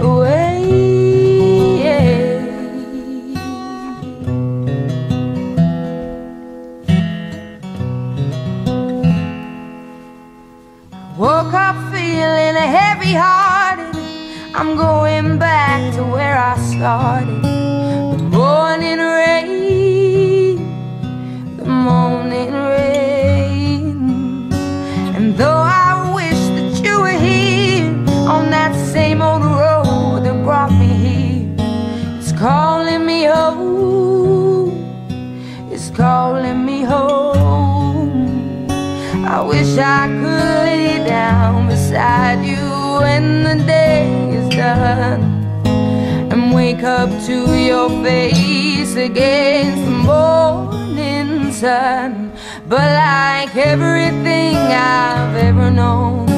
away, yeah. Woke up feeling heavy-hearted, I'm going back to where I started. The morning rain, and though I wish that you were here on that same old road that brought me here, it's calling me home, it's calling me home. I wish I could lay down beside you when the day is done and wake up to your face against the morning sun. But like everything I've ever known,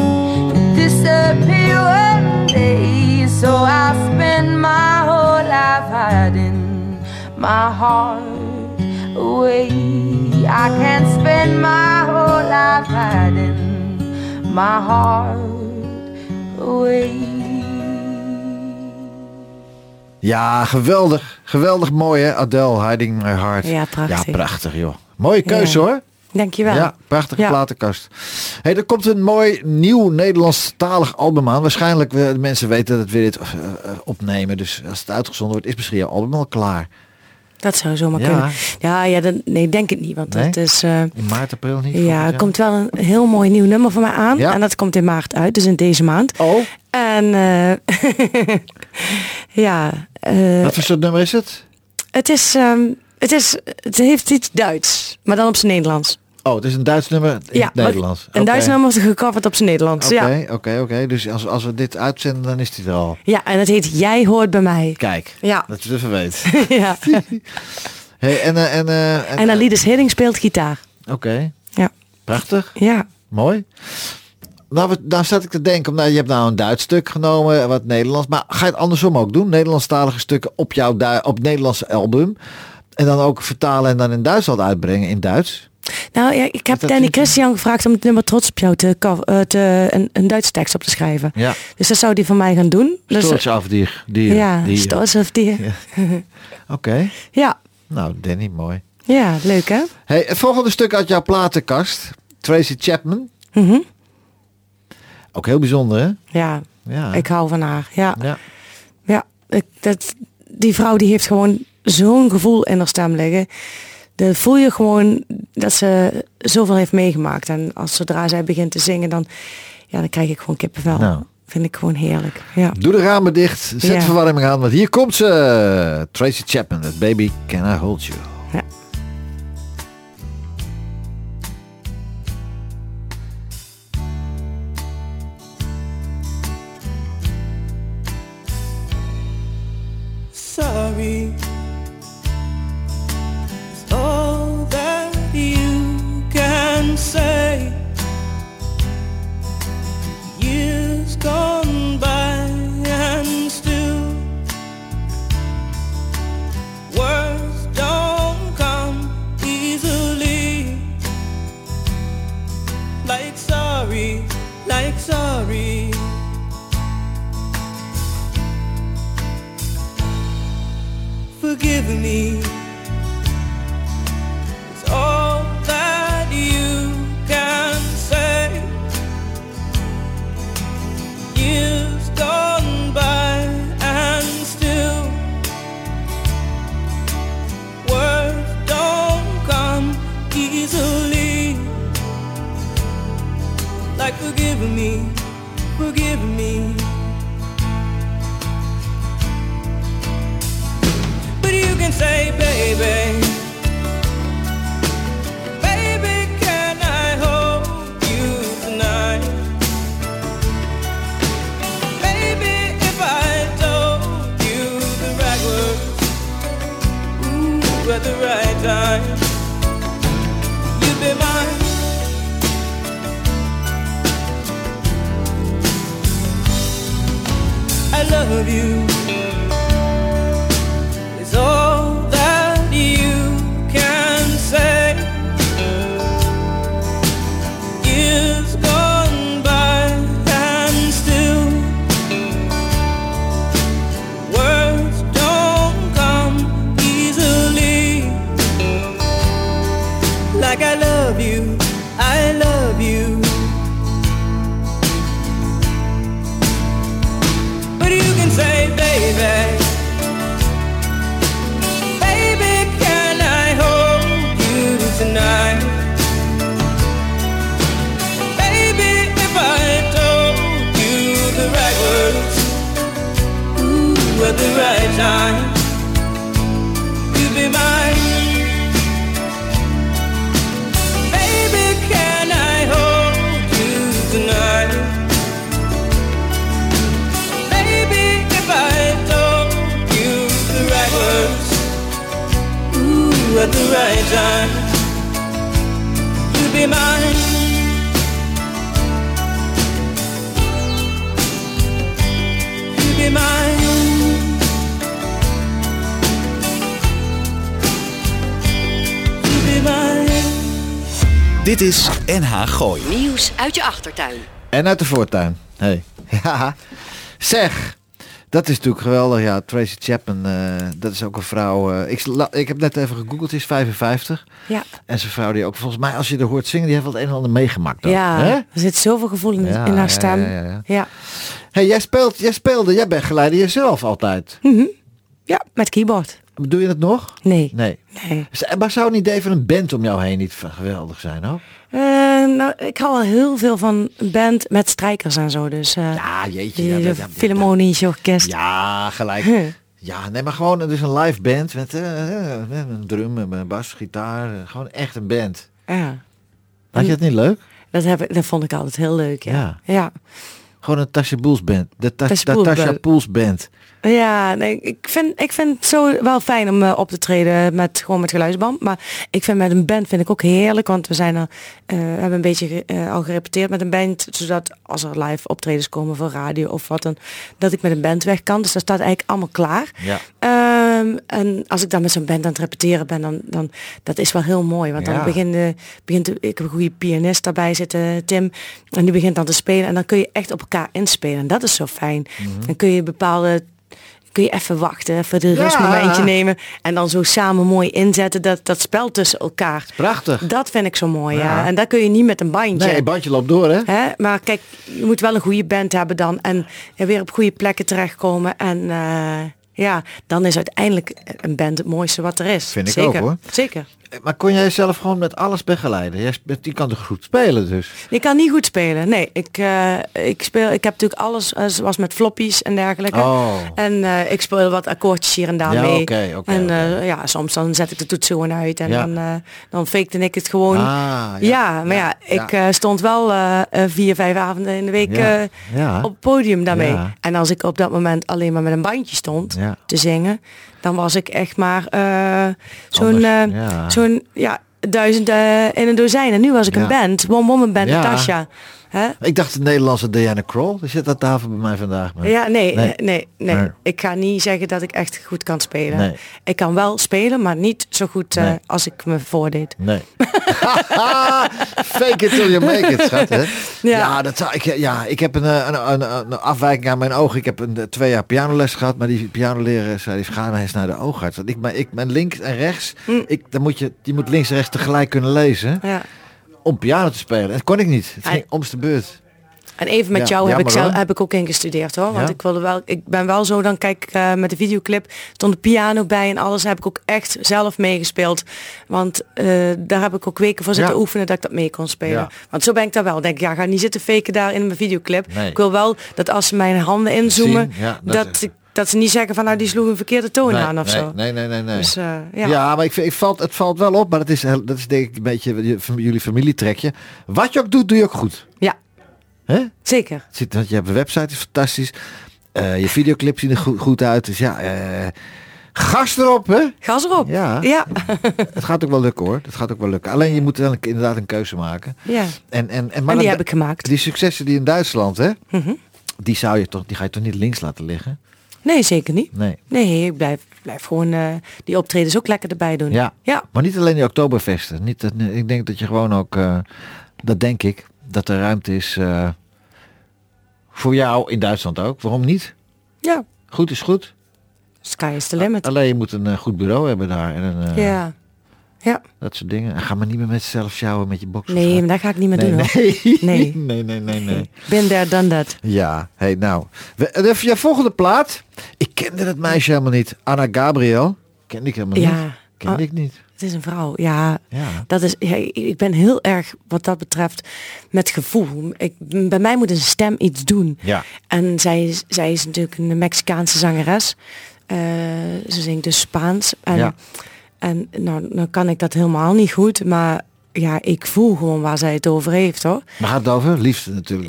it disappeared one day. So I spend my whole life hiding my heart away. I can't spend my whole life hiding my heart away. Ja, geweldig. Geweldig mooi, hè? Adele, Hiding My Heart. Ja, prachtig. Ja, prachtig, joh. Mooie keuze, ja. Hoor. Dankjewel. Ja, prachtige platenkast. Hey, er komt een mooi nieuw Nederlandstalig album aan. Waarschijnlijk, de mensen weten dat we dit opnemen. Dus als het uitgezonden wordt, is misschien je album al klaar. Dat zou zomaar kunnen. Ja, dan, nee, denk het niet. Want dat is... in maart, april niet? Ja, er komt wel een heel mooi nieuw nummer van mij aan. Ja. En dat komt in maart uit, dus in deze maand. Oh. En ja. Wat voor soort nummer is het? Het heeft iets Duits, maar dan op zijn Nederlands. Oh, het is een Duits nummer in het Nederlands. Een Duits nummer is gecoverd op zijn Nederlands. Oké. Dus als we dit uitzenden, dan is die er al. Ja, en het heet Jij hoort bij mij. Kijk, dat je het even weet. Ja. Hey, en Alides Hidding speelt gitaar. Oké. Ja. Prachtig. Ja. Mooi. Nou zat ik te denken, je hebt nou een Duits stuk genomen, wat Nederlands. Maar ga je het andersom ook doen? Nederlandstalige stukken op jouw Nederlandse album. En dan ook vertalen en dan in Duitsland uitbrengen in Duits. Nou ja, ik heb Danny Christian gevraagd om het nummer Trots op jou een Duitse tekst op te schrijven. Ja. Dus dat zou die van mij gaan doen. Stolz auf dich. Ja, stolz auf dich. Oké. Ja. Nou, Danny, mooi. Ja, leuk hè? Hey, het volgende stuk uit jouw platenkast. Tracy Chapman. Mm-hmm. Ook heel bijzonder hè? Ja, ik hou van haar. Ja. Die vrouw die heeft gewoon zo'n gevoel in haar stem liggen. Dan voel je gewoon dat ze zoveel heeft meegemaakt. En zodra zij begint te zingen, dan krijg ik gewoon kippenvel. Nou. Vind ik gewoon heerlijk. Ja. Doe de ramen dicht, zet verwarming aan, want hier komt ze. Tracy Chapman, met Baby Can I Hold You. Ja. Sorry. worry. Forgive me. It's all that you can say. Years gone by and still words don't come easily. Like forgive me, forgive me. You can say, baby, baby, can I hold you tonight? Baby, if I told you the right words, ooh, at the right time, you'd be mine. I love you. All that you can say. Years gone by and still words don't come easily. Like I love you, I love you. But you can say, baby, tonight. Baby, if I told you the right words, ooh, at the right time, you'd be mine. Baby, can I hold you tonight? Baby, if I told you the right words, ooh, at the right time, be mine. You be mine. You be mine. Dit is NH Gooi. Nieuws uit je achtertuin. En uit de voortuin. Hey. Ja. Zeg. Dat is natuurlijk geweldig. Ja, Tracy Chapman, dat is ook een vrouw. Ik heb net even gegoogeld, is 55. Ja. En zijn vrouw die ook, volgens mij, als je er hoort zingen, die heeft wel het een en ander meegemaakt. Dan. Ja, he? Er zit zoveel gevoel in haar stem. Ja. Hey, jij bent geleider jezelf altijd. Mm-hmm. Ja, met keyboard. Doe je dat nog? Nee. Maar zou niet even een band om jou heen niet geweldig zijn hoor? Ik hou al heel veel van band met strijkers en zo. Dus jeetje, Philharmonisch orkest. Ja, gelijk. Ja, nee, maar gewoon dus een live band met een drum, een bas, gitaar. Gewoon echt een band. Ja. Had je het niet leuk? Dat vond ik altijd heel leuk, ja. Gewoon een Natasja Poels band. De Natasja Poels band. Ja, nee, ik vind het zo wel fijn om op te treden met geluidsband. Maar ik vind met een band vind ik ook heerlijk. Want we zijn hebben een beetje al gerepeteerd met een band. Zodat als er live optredens komen voor radio of wat dan. Dat ik met een band weg kan. Dus dat staat eigenlijk allemaal klaar. Ja. En als ik dan met zo'n band aan het repeteren ben, dan dat is wel heel mooi. Want dan ik heb een goede pianist daarbij zitten, Tim. En die begint dan te spelen. En dan kun je echt op elkaar inspelen. En dat is zo fijn. Mm-hmm. Dan kun je even wachten, even de rustmomentje nemen. En dan zo samen mooi inzetten. Dat spel tussen elkaar. Prachtig. Dat vind ik zo mooi, ja. En dat kun je niet met een bandje. Nee, een bandje loopt door, hè? Maar kijk, je moet wel een goede band hebben dan. En weer op goede plekken terechtkomen. En dan is uiteindelijk een band het mooiste wat er is. Vind ik zeker, ook, hoor. Zeker. Maar kon jij zelf gewoon met alles begeleiden? Je kan toch goed spelen dus? Ik kan niet goed spelen, nee. Ik heb natuurlijk alles, zoals met floppies en dergelijke. Oh. En ik speel wat akkoordjes hier en daar mee. Okay, en soms dan zet ik de toets gewoon uit en dan fakte ik het gewoon. Ik stond wel 4-5 avonden in de week op het podium daarmee. Ja. En als ik op dat moment alleen maar met een bandje stond te zingen, dan was ik echt maar zo'n 1000 in een dozijn. En nu was ik een band, One Woman Band, Natasja. Huh? Ik dacht de Nederlandse Diana Krall. Zit dat tafel bij mij vandaag? Maar... Ja, nee. Maar... Ik ga niet zeggen dat ik echt goed kan spelen. Nee. Ik kan wel spelen, maar niet zo goed als ik me voordeed. Nee. Fake it till you make it, schat. Hè? Ja, dat zou ik. Ja, ik heb een afwijking aan mijn oog. Ik heb 2 jaar pianoles gehad, maar die pianoleraar zei: ga maar eens naar de oogarts. Want ik mijn links en rechts. Je moet links en rechts tegelijk kunnen lezen. Ja. Om piano te spelen. Dat kon ik niet. Het ging om de beurt. En even met jou heb ik ook ingestudeerd hoor. Want ik ben wel zo, met de videoclip stond de piano bij en alles heb ik ook echt zelf meegespeeld. Want daar heb ik ook weken voor zitten oefenen dat ik dat mee kon spelen. Ja. Want zo ben ik daar wel. Denk ga niet zitten faken daar in mijn videoclip. Nee. Ik wil wel dat als ze mijn handen inzoomen, dat ze niet zeggen van nou die sloeg een verkeerde toon aan of zo. Nee. Dus, maar het valt wel op. Maar dat is denk ik een beetje jullie familietrekje. Wat je ook doet, doe je ook goed. Ja. Hè? Zeker. Je hebt een website, is fantastisch. Je videoclip ziet er goed uit. Dus gas erop, hè? Gas erop. Ja. Het gaat ook wel lukken, hoor. Het gaat ook wel lukken. Alleen je moet dan inderdaad een keuze maken. Ja. Maar die heb ik gemaakt. Die successen die in Duitsland, hè? Mm-hmm. Die ga je toch niet links laten liggen? Nee, zeker niet. Nee, ik blijf gewoon die optredens ook lekker erbij doen. Ja. Maar niet alleen die Oktoberfesten. Ik denk dat je gewoon ook, dat denk ik, dat er ruimte is voor jou in Duitsland ook. Waarom niet? Ja. Goed is goed. Sky is the limit. Alleen je moet een goed bureau hebben daar. En ja. Dat soort dingen. En ga maar niet meer met zelf sjouwen met je boxen. Nee, maar dat ga ik niet meer doen. Nee. Been there, done that. Ja, hey, nou. Even je volgende plaat. Ik kende dat meisje helemaal niet. Anna Gabriel. Kende ik helemaal niet. Kende ik niet. Het is een vrouw, ja. Dat is, ik ben heel erg, wat dat betreft, met gevoel. Bij mij moet een stem iets doen. Ja. En zij is natuurlijk een Mexicaanse zangeres. Ze zingt dus Spaans. En nou kan ik dat helemaal niet goed, maar ja, ik voel gewoon waar zij het over heeft, hoor. Maar gaat het over liefde natuurlijk.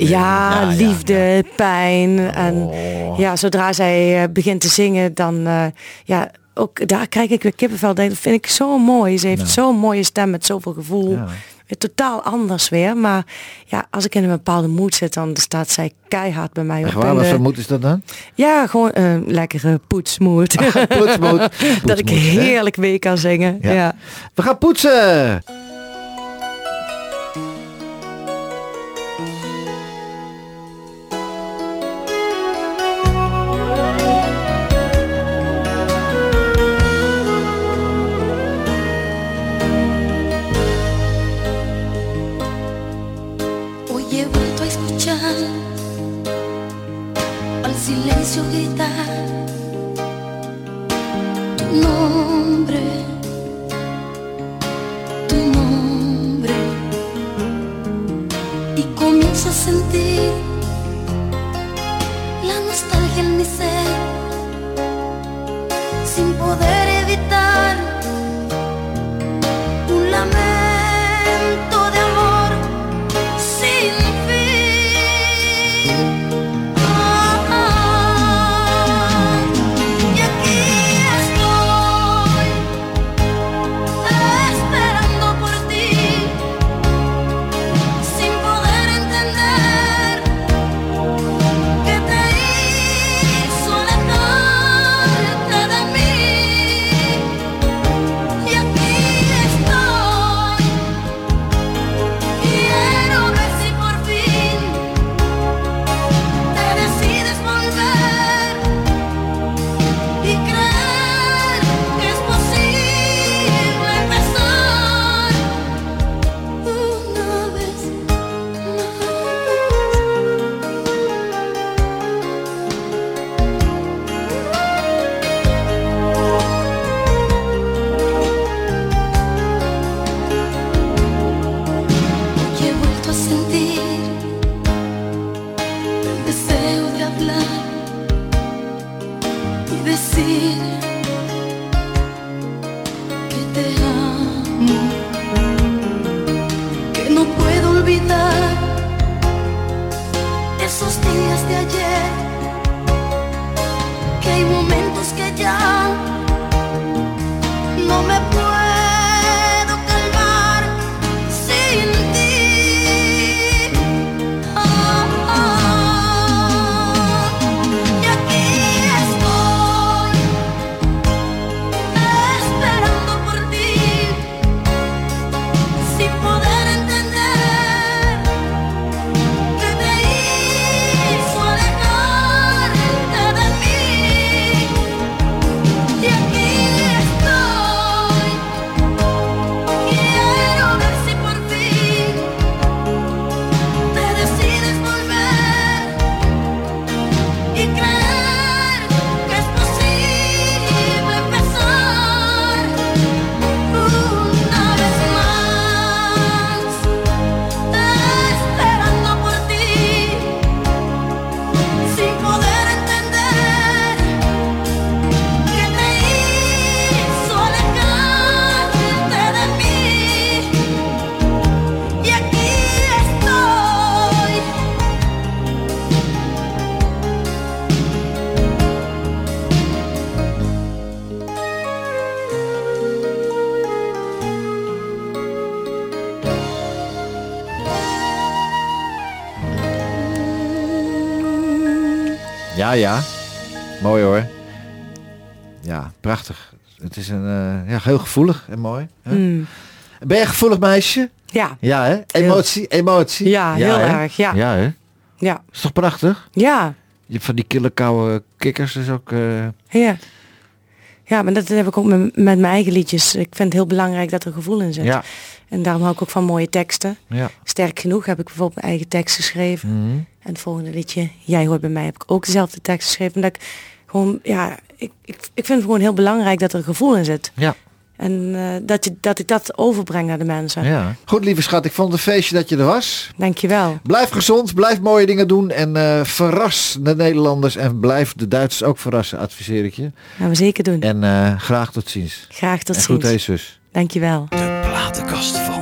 Liefde, pijn. Oh. En ja, zodra zij begint te zingen, dan ook daar krijg ik weer kippenvel. Dat vind ik zo mooi. Ze heeft zo'n mooie stem met zoveel gevoel. Ja. Totaal anders weer, maar ja, als ik in een bepaalde mood zit, dan staat zij keihard bij mij op. Echt waar, wat voor moed is dat dan? Ja, gewoon een lekkere poetsmoed. Poetsmoed. Dat ik heerlijk mee kan zingen. Ja. We gaan poetsen! Ja, ja. Mooi hoor. Ja, prachtig. Het is een heel gevoelig en mooi. Hè? Mm. Ben je gevoelig meisje? Ja. Ja, hè? Emotie. Ja, ja, heel erg. Ja. Ja, hè? Ja. Is toch prachtig? Ja. Je hebt van die kille koude kikkers is ook... Ja. Ja, maar dat heb ik ook met mijn eigen liedjes. Ik vind het heel belangrijk dat er gevoel in zit. Ja. En daarom hou ik ook van mooie teksten. Ja. Sterk genoeg heb ik bijvoorbeeld mijn eigen tekst geschreven. Mm-hmm. En het volgende liedje, Jij hoort bij mij, heb ik ook dezelfde tekst geschreven. Dat ik gewoon, ja, ik vind het gewoon heel belangrijk dat er gevoel in zit. Ja. En dat ik dat overbreng naar de mensen. Ja. Goed, lieve schat, ik vond het een feestje dat je er was. Dankjewel. Blijf gezond, blijf mooie dingen doen en verras de Nederlanders en blijf de Duitsers ook verrassen, adviseer ik je. Gaan we zeker doen. En graag tot ziens. Graag tot ziens. En goed, hé zus. Dankjewel. De platenkast van...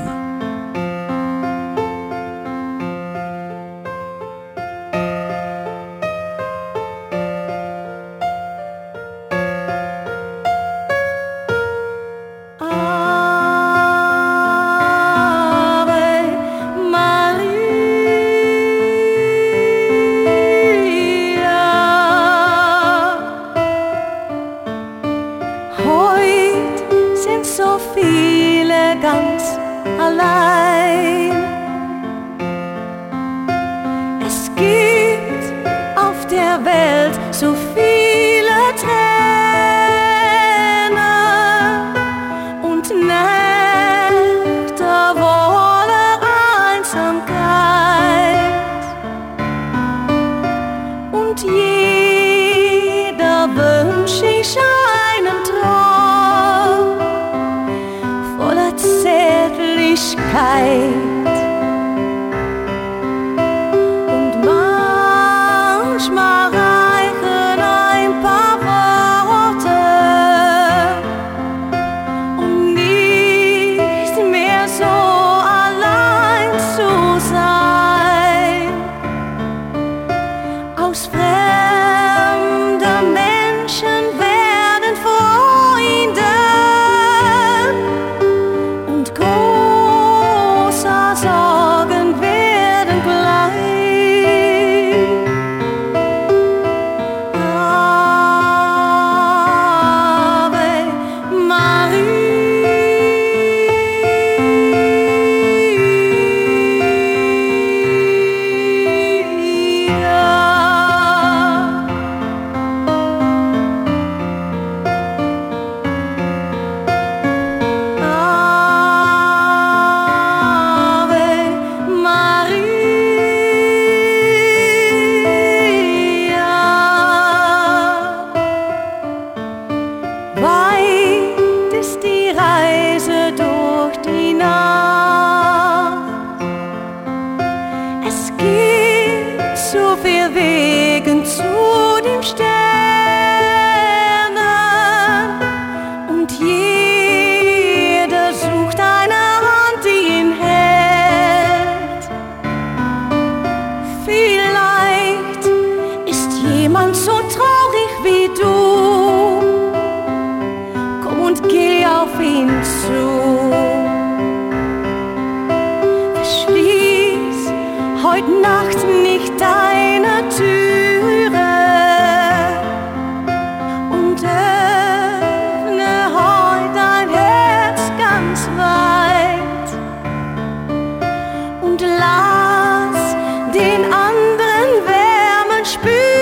Und lass den anderen Wärmen spüren.